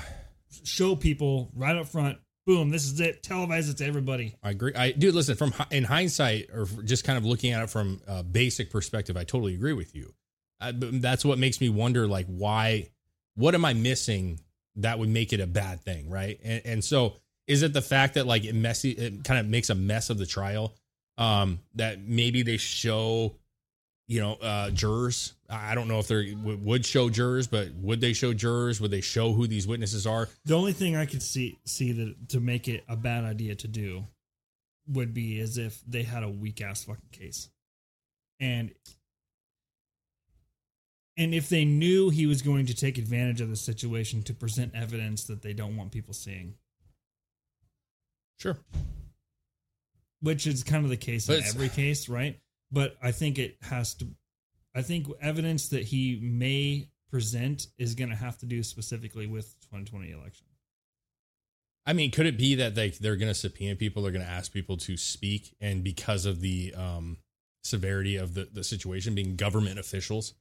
show people right up front? Boom, this is it. Televise it to everybody. I agree. I dude, listen, from in hindsight or just kind of looking at it from a basic perspective, I totally agree with you. I, but that's what makes me wonder, like, why, what am I missing that would make it a bad thing, right? And, and so is it the fact that, like, it messy, it kind of makes a mess of the trial, um, that maybe they show, you know, uh, jurors? I don't know if they w- would show jurors, but would they show jurors? Would they show who these witnesses are? The only thing I could see see that to make it a bad idea to do would be as if they had a weak ass fucking case, and and if they knew he was going to take advantage of the situation to present evidence that they don't want people seeing. Sure, which is kind of the case but in every case, right? But I think it has to, I think evidence that he may present is going to have to do specifically with the twenty twenty election. I mean, could it be that they, they're going to subpoena people, they're going to ask people to speak, and because of the um, severity of the, the situation being government officials,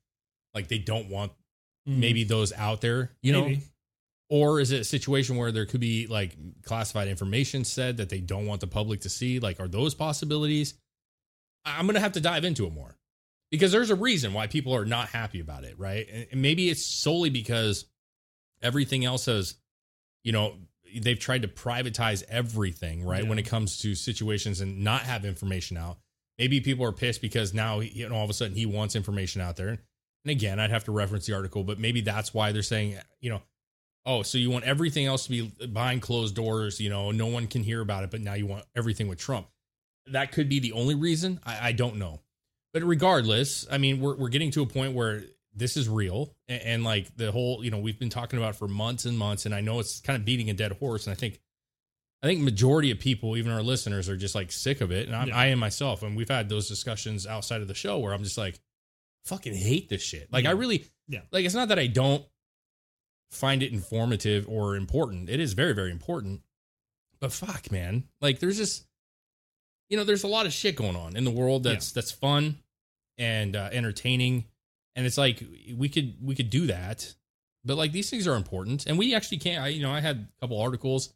like they don't want mm. maybe those out there, you maybe. know? Or is it a situation where there could be like classified information said that they don't want the public to see? Like, are those possibilities? I'm going to have to dive into it more because there's a reason why people are not happy about it. Right. And maybe it's solely because everything else has, you know, they've tried to privatize everything, right? Yeah. When it comes to situations and not have information out, maybe people are pissed because now, you know, all of a sudden he wants information out there. And again, I'd have to reference the article, but maybe that's why they're saying, you know, oh, so you want everything else to be behind closed doors. You know, no one can hear about it, but now you want everything with Trump. That could be the only reason. I, I don't know. But regardless, I mean, we're we're getting to a point where this is real. And, and like the whole, you know, we've been talking about it for months and months. And I know it's kind of beating a dead horse. And I think I think majority of people, even our listeners, are just like sick of it. And I'm, yeah. I am myself. And we've had those discussions outside of the show where I'm just like, fucking hate this shit. Like, yeah. I really, yeah. like, it's not that I don't find it informative or important. It is very, very important. But fuck, man. Like, there's just... You know, there's a lot of shit going on in the world that's yeah. that's fun and uh, entertaining, and it's like we could we could do that, but like these things are important, and we actually can't. I, you know, I had a couple articles,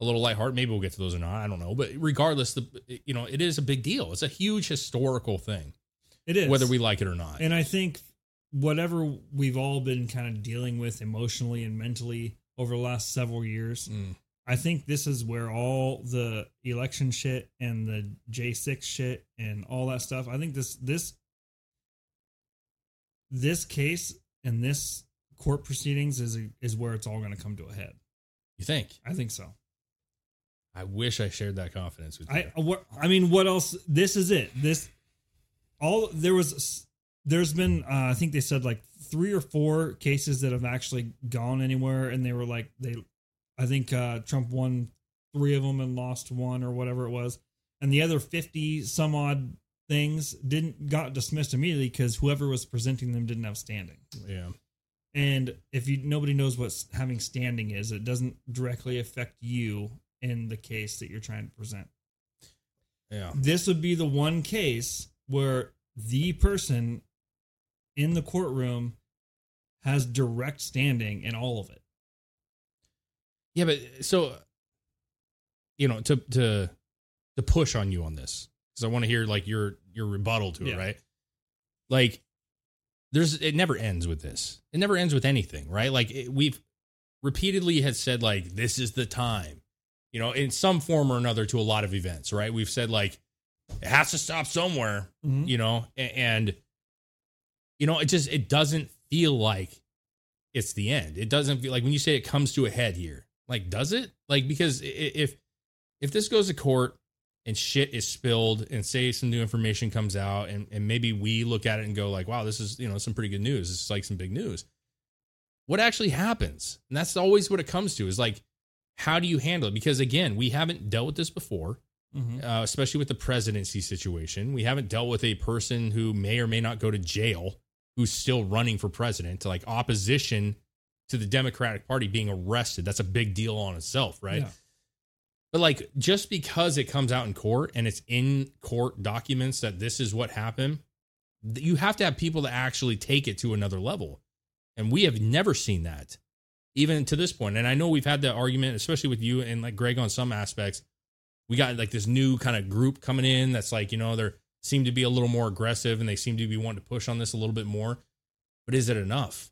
a little lighthearted. Maybe we'll get to those or not. I don't know, but regardless, the you know, it is a big deal. It's a huge historical thing. It is, whether we like it or not. And I think whatever we've all been kind of dealing with emotionally and mentally over the last several years. Mm. I think this is where all the election shit and the J six shit and all that stuff. I think this this this case and this court proceedings is a, is where it's all going to come to a head. You think? I think so. I wish I shared that confidence with you. I what, I mean, what else? This is it. This all there was. There's been uh, I think they said like three or four cases that have actually gone anywhere, and they were like they. I think uh, Trump won three of them and lost one or whatever it was. And the other fifty some odd things didn't got dismissed immediately because whoever was presenting them didn't have standing. Yeah. And if you nobody knows what having standing is, it doesn't directly affect you in the case that you're trying to present. Yeah. This would be the one case where the person in the courtroom has direct standing in all of it. Yeah, but so, you know, to to to push on you on this, because I want to hear like your your rebuttal to it, yeah. right? Like, there's it never ends with this. It never ends with anything, right? Like it, we've repeatedly had said like this is the time, you know, in some form or another to a lot of events, right? We've said like it has to stop somewhere, mm-hmm. you know, and, and you know it just it doesn't feel like it's the end. It doesn't feel like when you say it comes to a head here. Like, does it? Like, because if if this goes to court and shit is spilled and say some new information comes out and, and maybe we look at it and go like, wow, this is, you know, some pretty good news. This is like some big news. What actually happens? And that's always what it comes to is like, how do you handle it? Because, again, we haven't dealt with this before, mm-hmm. uh, especially with the presidency situation. We haven't dealt with a person who may or may not go to jail who's still running for president, to like opposition to the Democratic Party being arrested. That's a big deal on itself, right? Yeah. But like, just because it comes out in court and it's in court documents that this is what happened, you have to have people that actually take it to another level. And we have never seen that, even to this point. And I know we've had that argument, especially with you and like Greg on some aspects. We got like this new kind of group coming in that's like, you know, they seem to be a little more aggressive and they seem to be wanting to push on this a little bit more. But is it enough?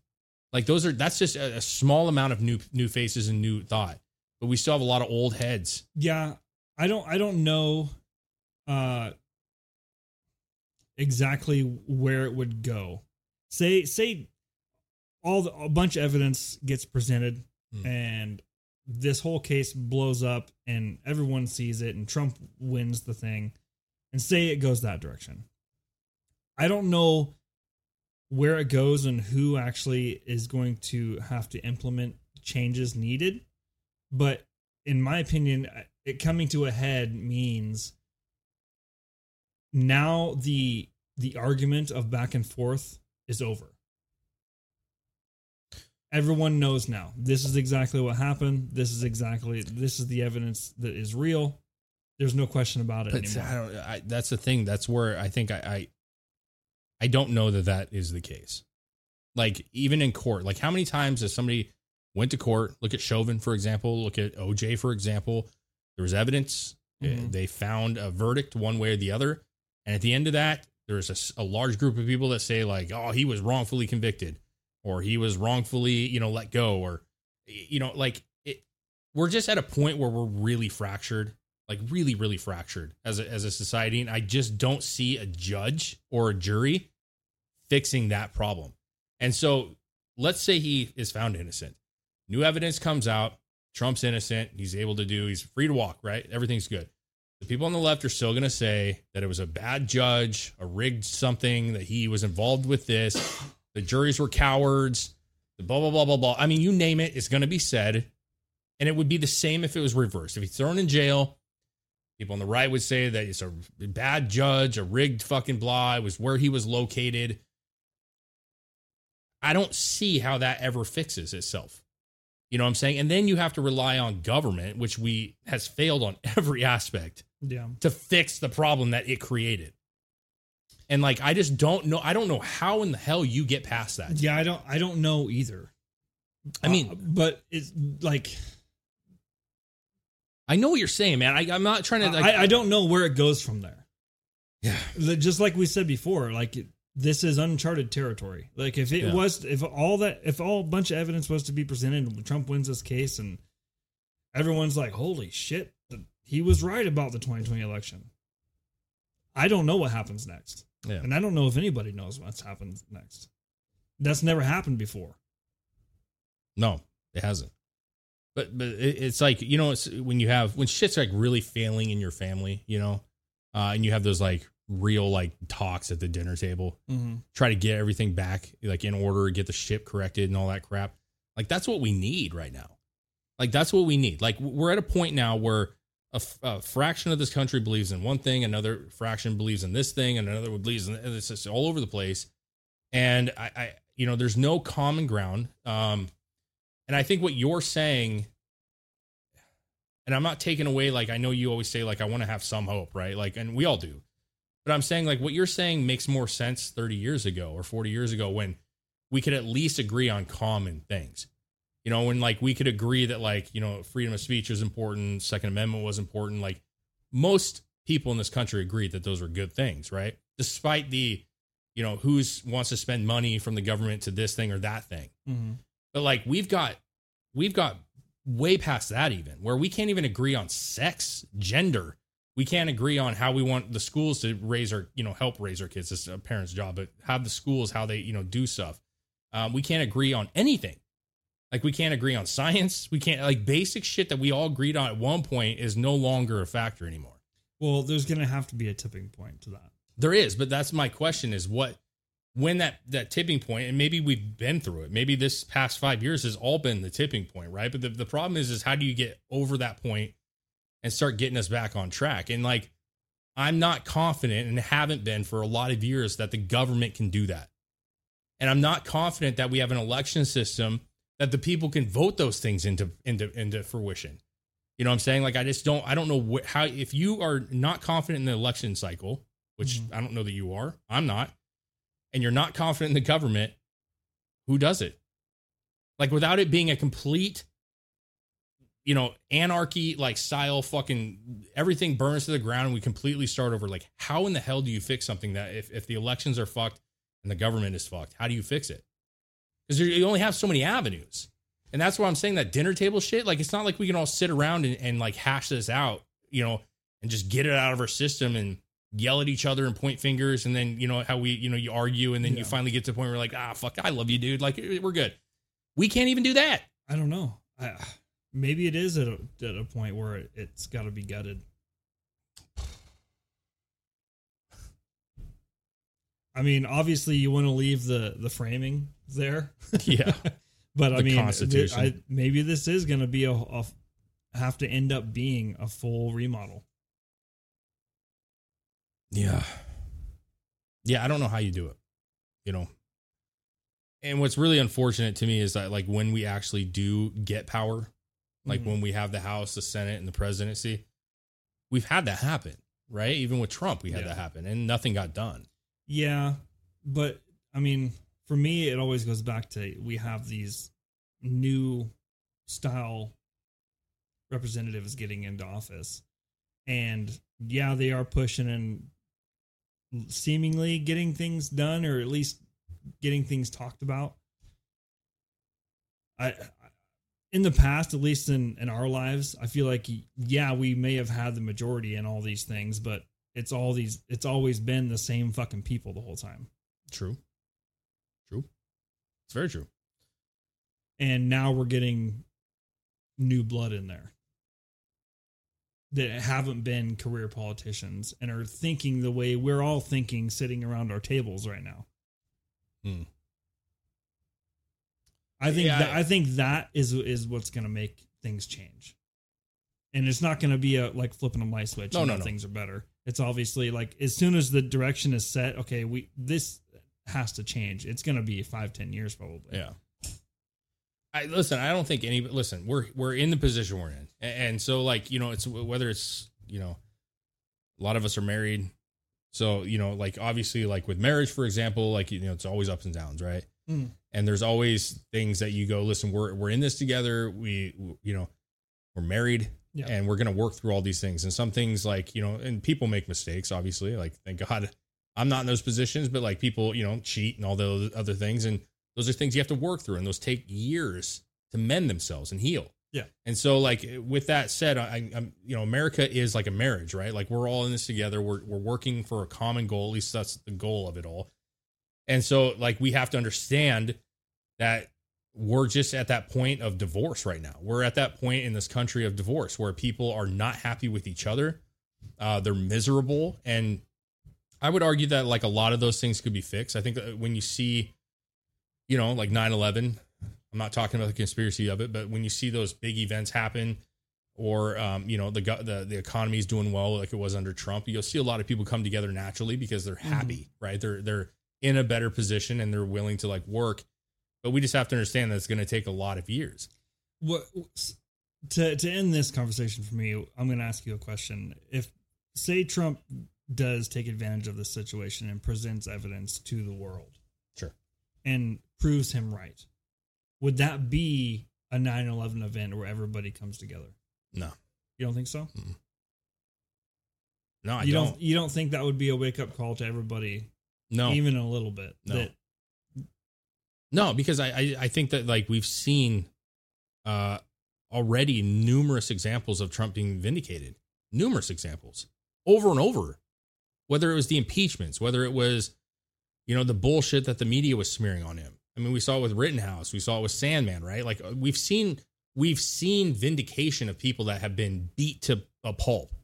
Like those are, that's just a, a small amount of new new faces and new thought. But we still have a lot of old heads. Yeah, I don't I don't know uh, exactly where it would go. Say say all the, a bunch of evidence gets presented mm. and this whole case blows up and everyone sees it and Trump wins the thing, and say it goes that direction. I don't know where it goes and who actually is going to have to implement changes needed. But in my opinion, it coming to a head means now the the argument of back and forth is over. Everyone knows now. This is exactly what happened. This is exactly this is the evidence that is real. There's no question about it but anymore. I don't, I, that's the thing. That's where I think I, I I don't know that that is the case. Like even in court, like how many times has somebody went to court? Look at Chauvin, for example. Look at O J, for example. There was evidence. Mm-hmm. They found a verdict one way or the other. And at the end of that, there's a, a large group of people that say like, oh, he was wrongfully convicted. Or he was wrongfully, you know, let go, or, you know, like it, we're just at a point where we're really fractured, like really, really fractured as a, as a society. And I just don't see a judge or a jury fixing that problem. And so let's say he is found innocent. New evidence comes out. Trump's innocent. He's able to do, he's free to walk, right? Everything's good. The people on the left are still going to say that it was a bad judge, a rigged something, that he was involved with this. The juries were cowards, the blah, blah, blah, blah, blah. I mean, you name it, it's going to be said. And it would be the same if it was reversed. If he's thrown in jail, people on the right would say that it's a bad judge, a rigged fucking blah. It was where he was located. I don't see how that ever fixes itself. You know what I'm saying? And then you have to rely on government, which we has failed on every aspect yeah. to fix the problem that it created. And like, I just don't know. I don't know how in the hell you get past that. Yeah, I don't. I don't know either. I mean, uh, but it's like, I know what you're saying, man. I, I'm not trying to. Like, I, I don't know where it goes from there. Yeah, just like we said before, like it, this is uncharted territory. Like if it yeah. was, if all that, if all a bunch of evidence was to be presented, Trump wins this case, and everyone's like, "Holy shit, he was right about the twenty twenty election." I don't know what happens next. Yeah. And I don't know if anybody knows what's happened next. That's never happened before. No, it hasn't. But but it's like, you know, it's when you have, when shit's like really failing in your family, you know, uh, and you have those like real like talks at the dinner table, mm-hmm. try to get everything back like in order, get the ship corrected and all that crap. Like that's what we need right now. Like that's what we need. Like we're at a point now where A, f- a fraction of this country believes in one thing, another fraction believes in this thing, and another believes in this. It's all over the place. And I, I, you know, there's no common ground. Um, and I think what you're saying, and I'm not taking away, like, I know you always say, like, I want to have some hope, right? Like, and we all do. But I'm saying, like, what you're saying makes more sense thirty years ago or forty years ago when we could at least agree on common things. You know, when like we could agree that like, you know, freedom of speech was important. Second Amendment was important. Like most people in this country agreed that those were good things. Right. Despite the, you know, who's wants to spend money from the government to this thing or that thing. Mm-hmm. But like we've got we've got way past that, even where we can't even agree on sex, gender. We can't agree on how we want the schools to raise our, you know, help raise our kids. It's a parent's job, but have the schools, how they, you know, do stuff. Um, we can't agree on anything. Like we can't agree on science. We can't like basic shit that we all agreed on at one point is no longer a factor anymore. Well, there's going to have to be a tipping point to that. There is. But that's my question is what when that that tipping point, and maybe we've been through it. Maybe this past five years has all been the tipping point. Right. But the, the problem is, is how do you get over that point and start getting us back on track? And like I'm not confident and haven't been for a lot of years that the government can do that. And I'm not confident that we have an election system that the people can vote those things into into into fruition. You know what I'm saying? Like, I just don't, I don't know wh- how, if you are not confident in the election cycle, which mm-hmm. I don't know that you are, I'm not, and you're not confident in the government, who does it? Like, without it being a complete, you know, anarchy, like style, fucking everything burns to the ground and we completely start over. Like, how in the hell do you fix something that if, if the elections are fucked and the government is fucked, how do you fix it? Because you only have so many avenues. And that's why I'm saying that dinner table shit, like, it's not like we can all sit around and, and like hash this out, you know, and just get it out of our system and yell at each other and point fingers. And then, you know, how we, you know, you argue and then yeah. you finally get to the point where you're like, ah, fuck, I love you, dude. Like, we're good. We can't even do that. I don't know. I, maybe it is at a, at a point where it, it's got to be gutted. I mean, obviously you want to leave the, the framing there. Yeah. But I mean, th- I, maybe this is going to be a, a have to end up being a full remodel. Yeah. Yeah. I don't know how you do it, you know? And what's really unfortunate to me is that, like, when we actually do get power, like mm-hmm. when we have the House, the Senate and the presidency, we've had that happen, right? Even with Trump, we had yeah. that happen and nothing got done. Yeah. But I mean, for me, it always goes back to we have these new style representatives getting into office. And, yeah, they are pushing and seemingly getting things done or at least getting things talked about. I, in the past, at least in, in our lives, I feel like, yeah, we may have had the majority in all these things, but it's all these. It's always been the same fucking people the whole time. True. True. It's very true. And now we're getting new blood in there that haven't been career politicians and are thinking the way we're all thinking sitting around our tables right now. Hmm. I think yeah, that, I, I think that is, is what's going to make things change. And it's not going to be a, like, flipping a light switch. No, and no, no. Things are better. It's obviously like, as soon as the direction is set, okay, we, this, has to change. It's going to be five, ten years probably. Yeah. I listen, I don't think any, listen, we're, we're in the position we're in. And, and so, like, you know, it's whether it's, you know, a lot of us are married. So, you know, like, obviously, like with marriage, for example, like, you know, it's always ups and downs. Right. Mm. And there's always things that you go, listen, we're, we're in this together. We, you know, we're married yeah. and we're going to work through all these things. And some things, like, you know, and people make mistakes, obviously, like, thank God I'm not in those positions, but, like, people, you know, cheat and all those other things. And those are things you have to work through. And those take years to mend themselves and heal. Yeah. And so, like, with that said, I, I'm, you know, America is like a marriage, right? Like, we're all in this together. We're, we're working for a common goal. At least that's the goal of it all. And so, like, we have to understand that we're just at that point of divorce right now. We're at that point in this country of divorce where people are not happy with each other. Uh, they're miserable. And I would argue that, like, a lot of those things could be fixed. I think when you see, you know, like nine eleven, I'm not talking about the conspiracy of it, but when you see those big events happen or, um, you know, the, the the economy is doing well like it was under Trump, you'll see a lot of people come together naturally because they're happy, mm-hmm. right? They're, they're in a better position and they're willing to, like, work. But we just have to understand that it's going to take a lot of years. What, to, to end this conversation for me, I'm going to ask you a question. If, say, Trump does take advantage of the situation and presents evidence to the world. Sure. And proves him right. Would that be a nine eleven event where everybody comes together? No. You don't think so? Mm. No, I you don't. don't. You don't think that would be a wake up call to everybody? No. Even a little bit? No. That, no, because I, I, I think that, like, we've seen uh, already numerous examples of Trump being vindicated. Numerous examples. Over and over. Whether it was the impeachments, whether it was, you know, the bullshit that the media was smearing on him. I mean, we saw it with Rittenhouse. We saw it with Sandman, right? Like, we've seen we've seen vindication of people that have been beat to a pulp,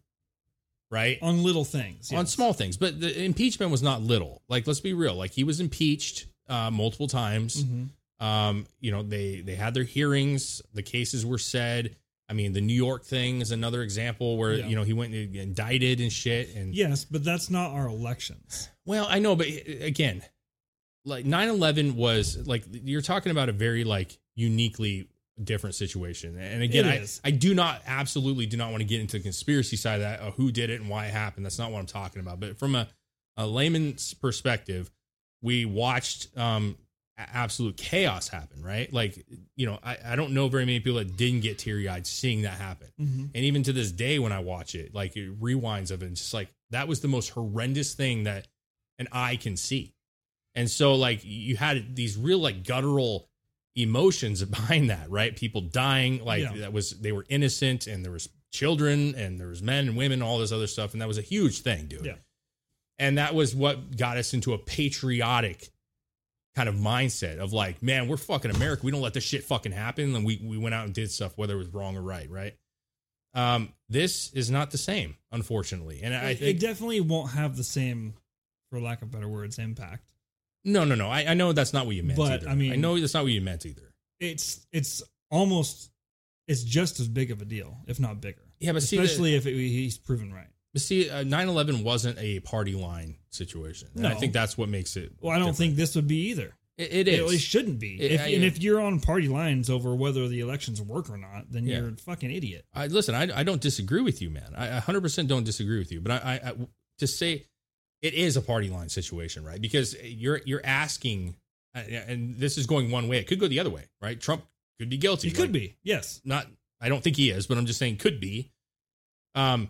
right? On little things. Yes. On small things. But the impeachment was not little. Like, let's be real. Like, he was impeached uh, multiple times. Mm-hmm. Um, you know, they, they had their hearings. The cases were said. I mean, the New York thing is another example where, yeah. you know, he went and indicted and shit. And yes, but that's not our elections. Well, I know. But again, like nine eleven was like, you're talking about a very like uniquely different situation. And again, I, I do not absolutely do not want to get into the conspiracy side of that, of who did it and why it happened. That's not what I'm talking about. But from a, a layman's perspective, we watched um, absolute chaos happen, right? Like, you know, I, I don't know very many people that didn't get teary eyed seeing that happen. Mm-hmm. And even to this day, when I watch it, like it rewinds of it. And just like, that was the most horrendous thing that an eye can see. And so like you had these real like guttural emotions behind that, right? People dying, like yeah. that was, they were innocent, and there was children and there was men and women, all this other stuff. And that was a huge thing, dude. Yeah. And that was what got us into a patriotic kind of mindset of like, man, we're fucking America. We don't let this shit fucking happen. And we, we went out and did stuff, whether it was wrong or right. Right. Um, this is not the same, unfortunately. And it, I think it definitely won't have the same, for lack of better words, impact. No, no, no. I, I know that's not what you meant. But either. I mean, I know that's not what you meant either. It's it's almost it's just as big of a deal, if not bigger. Yeah, but especially see, the, if it, he's proven right. But see, uh, nine eleven wasn't a party line situation. And no. I think that's what makes it. Well, I don't different. think this would be either. It, it is. It, it shouldn't be. It, if, I, and if you're on party lines over whether the elections work or not, then yeah. you're a fucking idiot. I, listen, I, I don't disagree with you, man. I one hundred percent don't disagree with you. But I, I, I to say. It is a party line situation, right? Because you're you're asking, and this is going one way. It could go the other way, right? Trump could be guilty. He like, could be, yes. Not, I don't think he is, but I'm just saying could be. Um,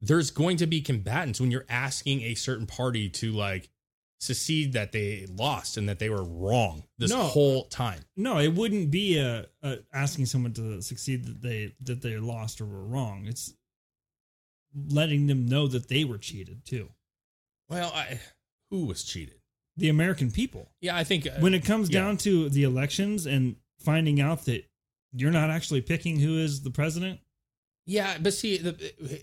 there's going to be combatants when you're asking a certain party to like secede that they lost and that they were wrong this no, whole time. No, it wouldn't be a, a asking someone to secede that they that they lost or were wrong. It's letting them know that they were cheated too. Well, I, who was cheated? The American people. Yeah, I think... Uh, when it comes yeah. down to the elections and finding out that you're not actually picking who is the president. Yeah, but see, the,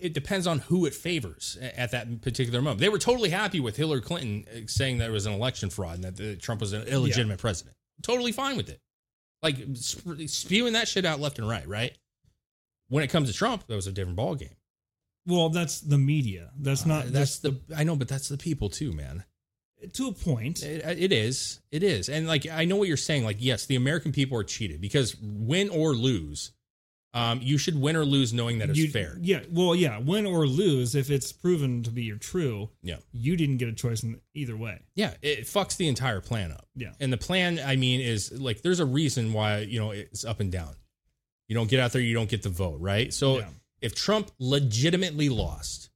it depends on who it favors at that particular moment. They were totally happy with Hillary Clinton saying that it was an election fraud and that the, Trump was an illegitimate yeah. president. Totally fine with it. Like, spewing that shit out left and right, right? When it comes to Trump, that was a different ballgame. Well, that's the media. That's not. Uh, that's the, the. I know, but that's the people too, man. To a point, it, it is. It is, and like I know what you're saying. Like, yes, the American people are cheated because win or lose, um, you should win or lose knowing that it's you, fair. Yeah. Well, yeah, win or lose, if it's proven to be your true. Yeah. You didn't get a choice in either way. Yeah, it fucks the entire plan up. Yeah. And the plan, I mean, is like there's a reason why you know it's up and down. You don't get out there, you don't get the vote, right? So. Yeah. If Trump legitimately lost,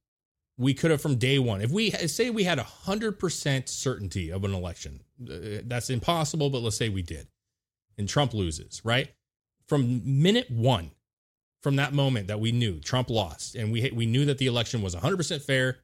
we could have from day one. If we say we had one hundred percent certainty of an election, that's impossible, but let's say we did. And Trump loses, right? From minute one, from that moment that we knew Trump lost and we we knew that the election was one hundred percent fair,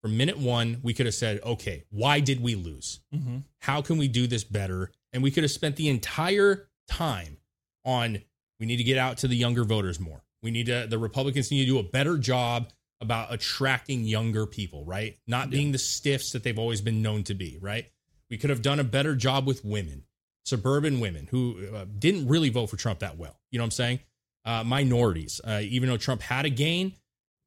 from minute one, we could have said, okay, why did we lose? Mm-hmm. How can we do this better? And we could have spent the entire time on, we need to get out to the younger voters more. We need to, the Republicans need to do a better job about attracting younger people, right? Not being yeah. the stiffs that they've always been known to be, right? We could have done a better job with women, suburban women who uh, didn't really vote for Trump that well. You know what I'm saying? Uh, minorities, uh, even though Trump had a gain,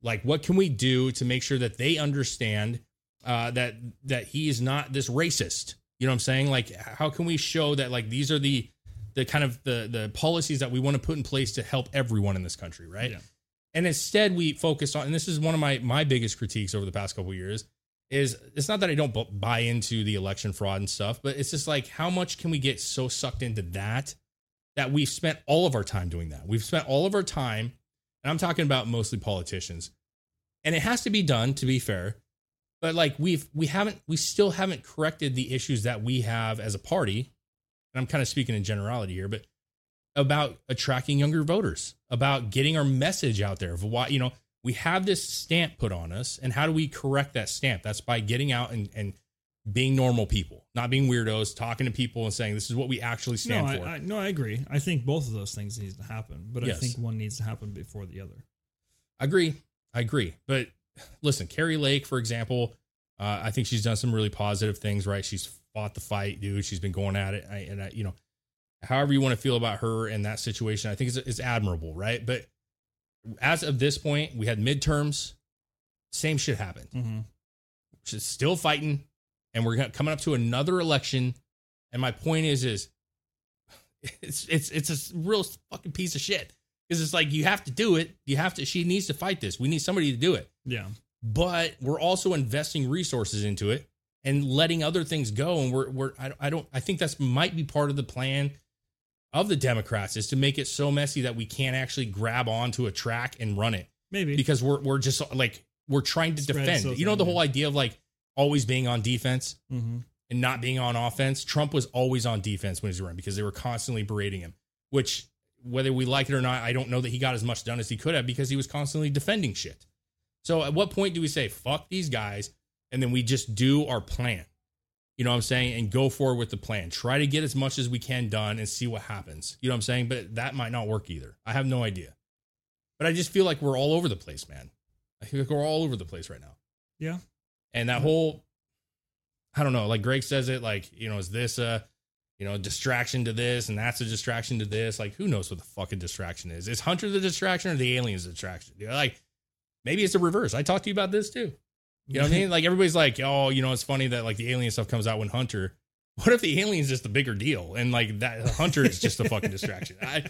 like what can we do to make sure that they understand uh, that, that he is not this racist? You know what I'm saying? Like, how can we show that like, these are the, the kind of the, the policies that we want to put in place to help everyone in this country, right? Yeah. And instead we focus on, and this is one of my my biggest critiques over the past couple of years, is it's not that I don't buy into the election fraud and stuff, but it's just like, how much can we get so sucked into that, that we've spent all of our time doing that? We've spent all of our time, and I'm talking about mostly politicians, and it has to be done, to be fair, but like we've, we haven't, we still haven't corrected the issues that we have as a party. And I'm kind of speaking in generality here, but about attracting younger voters, about getting our message out there of why, you know, we have this stamp put on us, and how do we correct that stamp? That's by getting out and, and being normal people, not being weirdos, talking to people and saying, this is what we actually stand no, for. I, I, no, I agree. I think both of those things need to happen, but yes. I think one needs to happen before the other. I agree. I agree. But listen, Carrie Lake, for example, uh, I think she's done some really positive things, right? She's fought the fight, dude. She's been going at it. I, and I, you know, however you want to feel about her and that situation, I think it's, it's admirable. Right. But as of this point, we had midterms, same shit happened. Mm-hmm. She's still fighting, and we're coming up to another election And my point is, is it's it's it's a real fucking piece of shit. Because it's like, you have to do it. You have to. She needs to fight this. We need somebody to do it. Yeah. But we're also investing resources into it and letting other things go. And we're we're I, I don't I think that's might be part of the plan of the Democrats, is to make it so messy that we can't actually grab onto a track and run it. Maybe because we're we're just like we're trying to it's defend. Right, you know, the whole idea of like always being on defense mm-hmm. and not being on offense. Trump was always on defense when he was running because they were constantly berating him, which, whether we like it or not, I don't know that he got as much done as he could have because he was constantly defending shit. So at what point do we say, fuck these guys, and then we just do our plan? You know what I'm saying? And go forward with the plan. Try to get as much as we can done and see what happens. You know what I'm saying? But that might not work either. I have no idea. But I just feel like we're all over the place, man. I feel like we're all over the place right now. Yeah. And that yeah. whole, I don't know, like Greg says it, like, you know, is this a, you know, distraction to this and that's a distraction to this. Like, who knows what the fucking distraction is? Is Hunter the distraction or the aliens the distraction? You know, like, maybe it's the reverse. I talked to you about this too. You know what I mean? Like, everybody's like, oh, you know, it's funny that like the alien stuff comes out when Hunter, what if the alien's just the bigger deal? And like that Hunter is just a fucking distraction. I,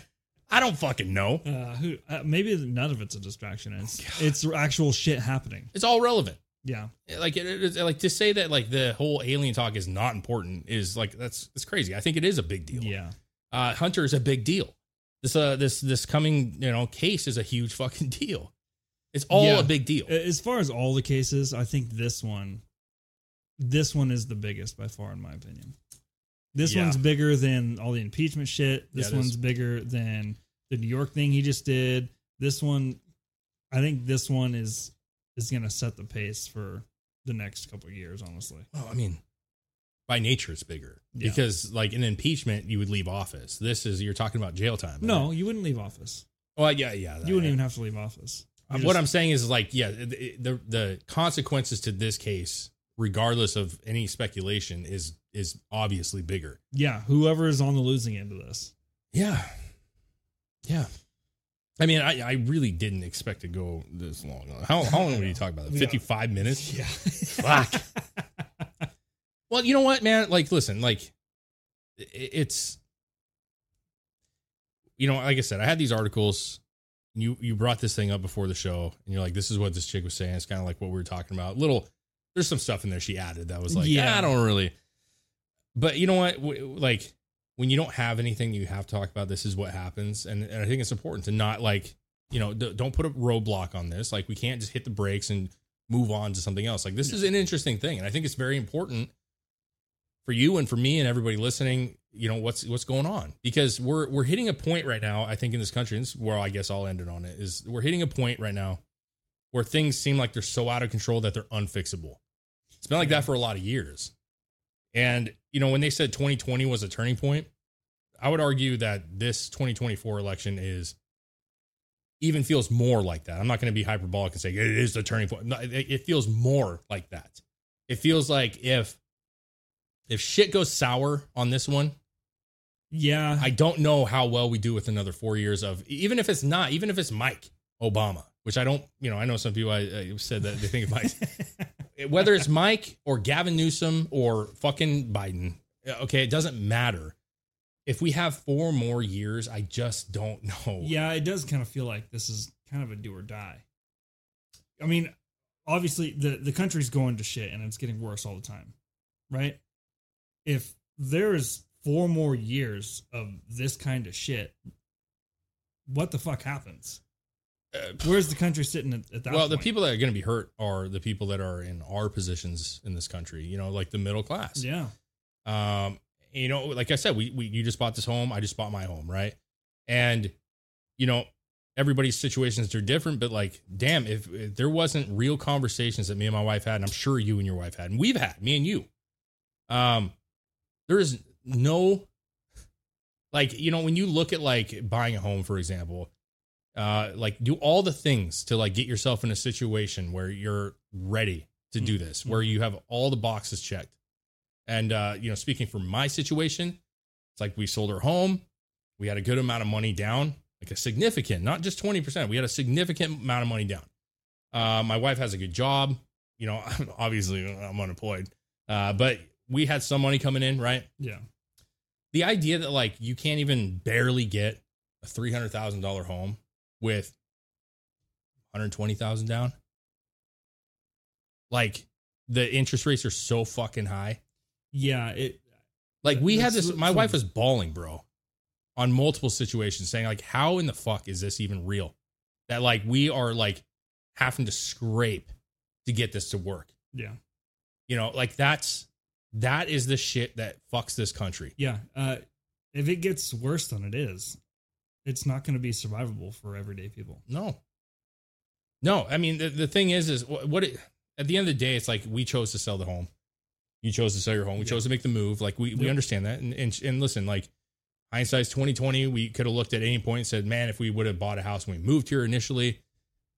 I don't fucking know. Uh, who, uh, maybe none of it's a distraction. It's, oh, it's actual shit happening. It's all relevant. Yeah. Like, it, it, like to say that like the whole alien talk is not important is like, that's, it's crazy. I think it is a big deal. Yeah. Uh, Hunter is a big deal. This, uh, this, this coming, you know, case is a huge fucking deal. It's all yeah. a big deal. As far as all the cases, I think this one, this one is the biggest by far, in my opinion. This yeah. one's bigger than all the impeachment shit. This yeah, one's is. bigger than the New York thing he just did. This one, I think this one is is going to set the pace for the next couple of years, honestly. Well, I mean, by nature, it's bigger. Yeah. Because, like, in impeachment, you would leave office. This is, you're talking about jail time. No, right? You wouldn't leave office. Well, yeah, yeah. That, you wouldn't yeah. even have to leave office. You're what just, I'm saying is, like, yeah, the, the the consequences to this case, regardless of any speculation, is is obviously bigger. Yeah, whoever is on the losing end of this. Yeah. Yeah. I mean, I, I really didn't expect to go this long. How, how long were you talking about? That? fifty-five yeah. minutes? Yeah. Fuck. Well, you know what, man? Like, listen, like, it's, you know, like I said, I had these articles. You you brought this thing up before the show, and you're like, this is what this chick was saying. It's kind of like what we were talking about. Little, there's some stuff in there she added that was like, yeah, I don't really. But you know what? Like, when you don't have anything you have to talk about, this is what happens. And, and I think it's important to not, like, you know, d- don't put a roadblock on this. Like, we can't just hit the brakes and move on to something else. Like, this is an interesting thing. And I think it's very important for you and for me and everybody listening, you know, what's what's going on, because we're we're hitting a point right now, I think, in this country, and this is where I guess I'll end it on it, is we're hitting a point right now where things seem like they're so out of control that they're unfixable. It's been like that for a lot of years. And, you know, when they said twenty twenty was a turning point, I would argue that this twenty twenty-four election is even feels more like that. I'm not going to be hyperbolic and say it is the turning point. It feels more like that. It feels like if if shit goes sour on this one, yeah, I don't know how well we do with another four years of, even if it's not, even if it's Mike Obama, which I don't, you know, I know some people I, I said that they think of Mike, whether it's Mike or Gavin Newsom or fucking Biden. Okay. It doesn't matter. If we have four more years, I just don't know. Yeah. It does kind of feel like this is kind of a do or die. I mean, obviously the, the country's going to shit and it's getting worse all the time. Right. If there is four more years of this kind of shit, what the fuck happens? Uh, Where's the country sitting at, at that well, point? Well, the people that are going to be hurt are the people that are in our positions in this country, you know, like the middle class. Yeah. Um, you know, like I said, we, we you just bought this home. I just bought my home, right? And, you know, everybody's situations are different, but like, damn, if, if there wasn't real conversations that me and my wife had, and I'm sure you and your wife had, and we've had, me and you, um, there is no, like, you know, when you look at like buying a home, for example, uh, like do all the things to like get yourself in a situation where you're ready to do this, mm-hmm. where you have all the boxes checked. And, uh, you know, speaking from my situation, it's like we sold our home. We had a good amount of money down, like a significant, not just twenty percent. We had a significant amount of money down. Uh, my wife has a good job. You know, obviously I'm unemployed, uh, but we had some money coming in, right? Yeah. the idea that like you can't even barely get a three hundred thousand dollars home with one hundred twenty thousand dollars down. Like the interest rates are so fucking high. Yeah. It like we had this, my wife was bawling, bro, on multiple situations saying like, how in the fuck is this even real? That like, we are like having to scrape to get this to work. Yeah. You know, like that's, that is the shit that fucks this country. Yeah. Uh, if it gets worse than it is, it's not going to be survivable for everyday people. No, no. I mean, the, the thing is, is what, what it, at the end of the day, it's like we chose to sell the home. You chose to sell your home. We yeah. chose to make the move. Like we, we yeah. understand that. And, and, and listen, like hindsight's twenty twenty, we could have looked at any point and said, man, if we would have bought a house when we moved here initially,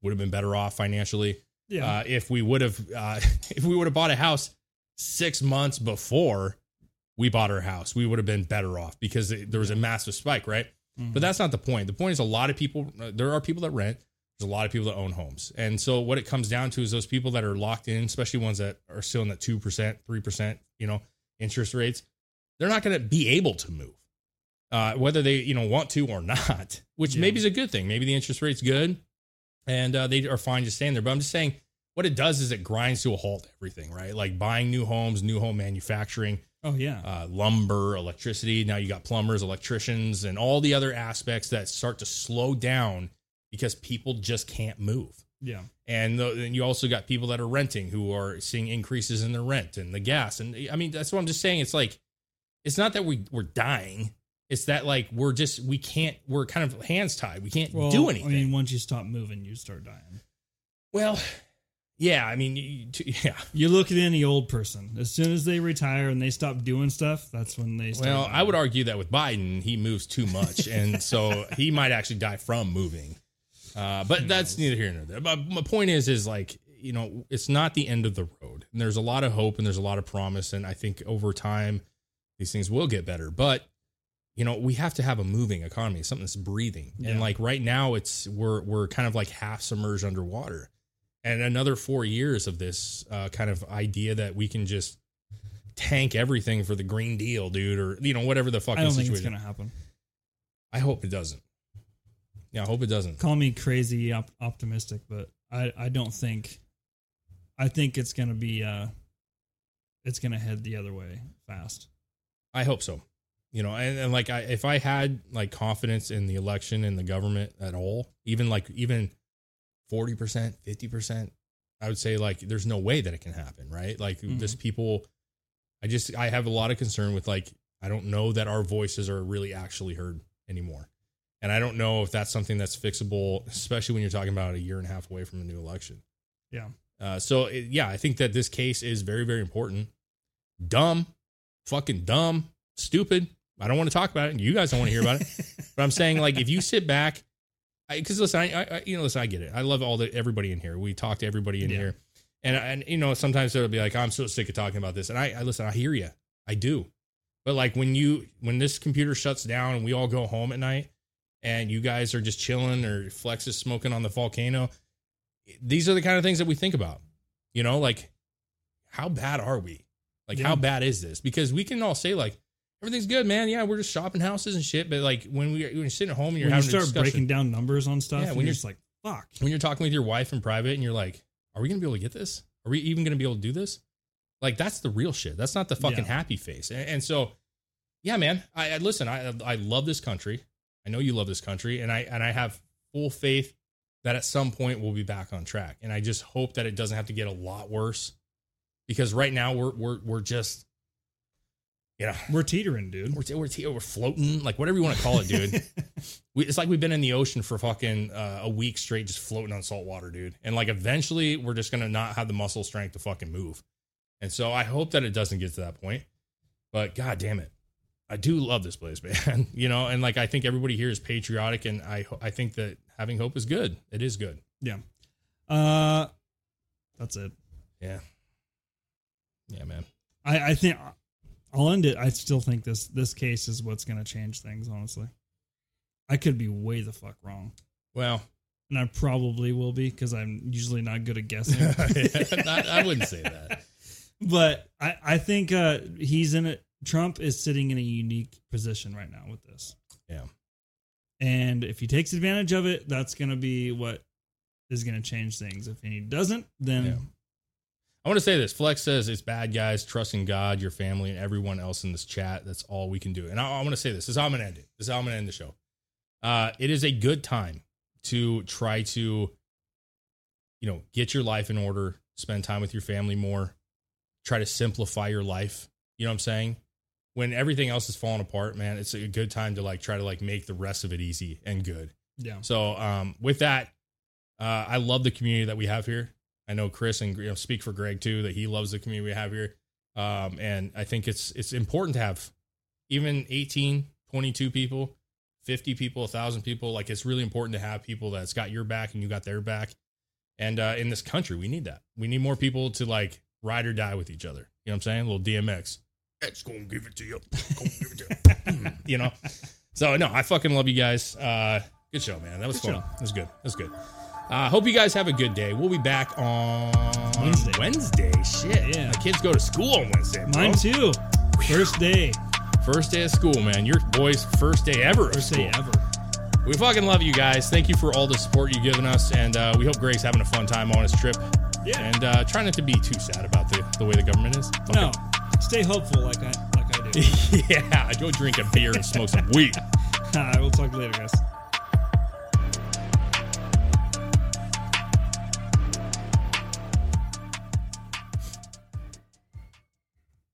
would have been better off financially. Yeah. Uh, if we would have, uh, if we would have bought a house six months before we bought our house, we would have been better off because it, there was a massive spike. Right. Mm-hmm. But that's not the point. The point is a lot of people, there are people that rent. There's a lot of people that own homes. And so what it comes down to is those people that are locked in, especially ones that are still in that two percent, three percent, you know, interest rates, they're not going to be able to move, uh, whether they, you know, want to or not, which yeah. maybe is a good thing. Maybe the interest rate's good and uh, they are fine just staying there. But I'm just saying what it does is it grinds to a halt everything, right? Like buying new homes, new home manufacturing. Oh, yeah. Uh, lumber, electricity. Now you got plumbers, electricians, and all the other aspects that start to slow down because people just can't move. Yeah. And then you also got people that are renting who are seeing increases in their rent and the gas. And I mean, that's what I'm just saying. It's like, it's not that we, we're dying. It's that like, we're just, we can't, we're kind of hands tied. We can't well, do anything. I mean, once you stop moving, you start dying. Well, yeah. I mean, you, yeah. You look at any old person. As soon as they retire and they stop doing stuff, that's when they start. Well, dying. I would argue that with Biden, he moves too much. And so he might actually die from moving. Uh, but that's neither here nor there. But my point is, is like, you know, it's not the end of the road. And there's a lot of hope and there's a lot of promise. And I think over time, these things will get better. But, you know, we have to have a moving economy, something that's breathing. Yeah. And like right now, it's we're we're kind of like half submerged underwater. And another four years of this uh, kind of idea that we can just tank everything for the Green Deal, dude, or, you know, whatever the fucking situation. I don't think it's going to happen. I hope it doesn't. Yeah, I hope it doesn't. Call me crazy op- optimistic, but I, I don't think, I think it's going to be, uh, it's going to head the other way fast. I hope so. You know, and, and like I, if I had like confidence in the election and the government at all, even like even forty percent, fifty percent, I would say like there's no way that it can happen, right? Like mm-hmm. this people, I just, I have a lot of concern with like, I don't know that our voices are really actually heard anymore. And I don't know if that's something that's fixable, especially when you're talking about a year and a half away from a new election. Yeah. Uh, so, it, yeah, I think that this case is very, very important. Dumb, fucking dumb, stupid. I don't want to talk about it. You guys don't want to hear about it. But I'm saying, like, if you sit back, because listen, I, I, you know, listen, I get it. I love all the everybody in here. We talk to everybody in yeah. here, and and you know, sometimes it'll be like, I'm so sick of talking about this. And I, I listen, I hear you, I do. But like when you when this computer shuts down and we all go home at night. And you guys are just chilling or Flex is smoking on the volcano. These are the kind of things that we think about, you know, like how bad are we? Like, yeah. how bad is this? Because we can all say like, everything's good, man. Yeah. We're just shopping houses and shit. But like when we, when you're sitting at home and you're when having you start a discussion, breaking down numbers on stuff, yeah, when you're, you're just like, fuck, when you're talking with your wife in private and you're like, are we going to be able to get this? Are we even going to be able to do this? Like, that's the real shit. That's not the fucking yeah. happy face. And, and so, yeah, man, I, I listen, I, I love this country. I know you love this country, and I and I have full faith that at some point we'll be back on track. And I just hope that it doesn't have to get a lot worse, because right now we're we're we're just, you know, we're teetering, dude. We're te- we're, te- we're floating, like whatever you want to call it, dude. we, it's like we've been in the ocean for fucking uh, a week straight, just floating on salt water, dude. And like eventually we're just gonna not have the muscle strength to fucking move. And so I hope that it doesn't get to that point. But god damn it. I do love this place, man, you know, and like, I think everybody here is patriotic and I, I think that having hope is good. It is good. Yeah. Uh, that's it. Yeah. Yeah, man. I, I think I'll end it. I still think this, this case is what's going to change things. Honestly, I could be way the fuck wrong. Well, and I probably will be, cause I'm usually not good at guessing. I, I wouldn't say that, but I, I think, uh, he's in it. Trump is sitting in a unique position right now with this. Yeah. And if he takes advantage of it, that's going to be what is going to change things. If he doesn't, then... Yeah. I want to say this. Flex says it's bad, guys. Trusting God, your family, and everyone else in this chat. That's all we can do. And I, I want to say this. This is how I'm going to end it. This is how I'm going to end the show. Uh, it is a good time to try to, you know, get your life in order, spend time with your family more, try to simplify your life. You know what I'm saying? When everything else is falling apart, man, it's a good time to like try to like make the rest of it easy and good. Yeah. So um, with that, uh, I love the community that we have here. I know Chris and, you know, speak for Greg too, that he loves the community we have here. Um, and I think it's, it's important to have even eighteen, twenty-two people, fifty people, a thousand people. Like, it's really important to have people that's got your back and you got their back. And, uh, in this country, we need that. We need more people to like ride or die with each other. You know what I'm saying? A little D M X. That's going to give it to you. Gonna give it to you. You know? So no, I fucking love you guys. Uh, good show, man. That was good fun. Show. That was good. That was good. I uh, hope you guys have a good day. We'll be back on Wednesday. Wednesday. Shit. Yeah. My kids go to school on Wednesday. Bro. Mine too. First day. First day of school, man. Your boys' first day ever. First day ever. We fucking love you guys. Thank you for all the support you've given us. And uh, we hope Greg's having a fun time on his trip. Yeah. And uh, try not to be too sad about the, the way the government is. Okay. No. Stay hopeful like I, like I do. Yeah. Go drink a beer and smoke some weed. All right. We'll talk later, guys.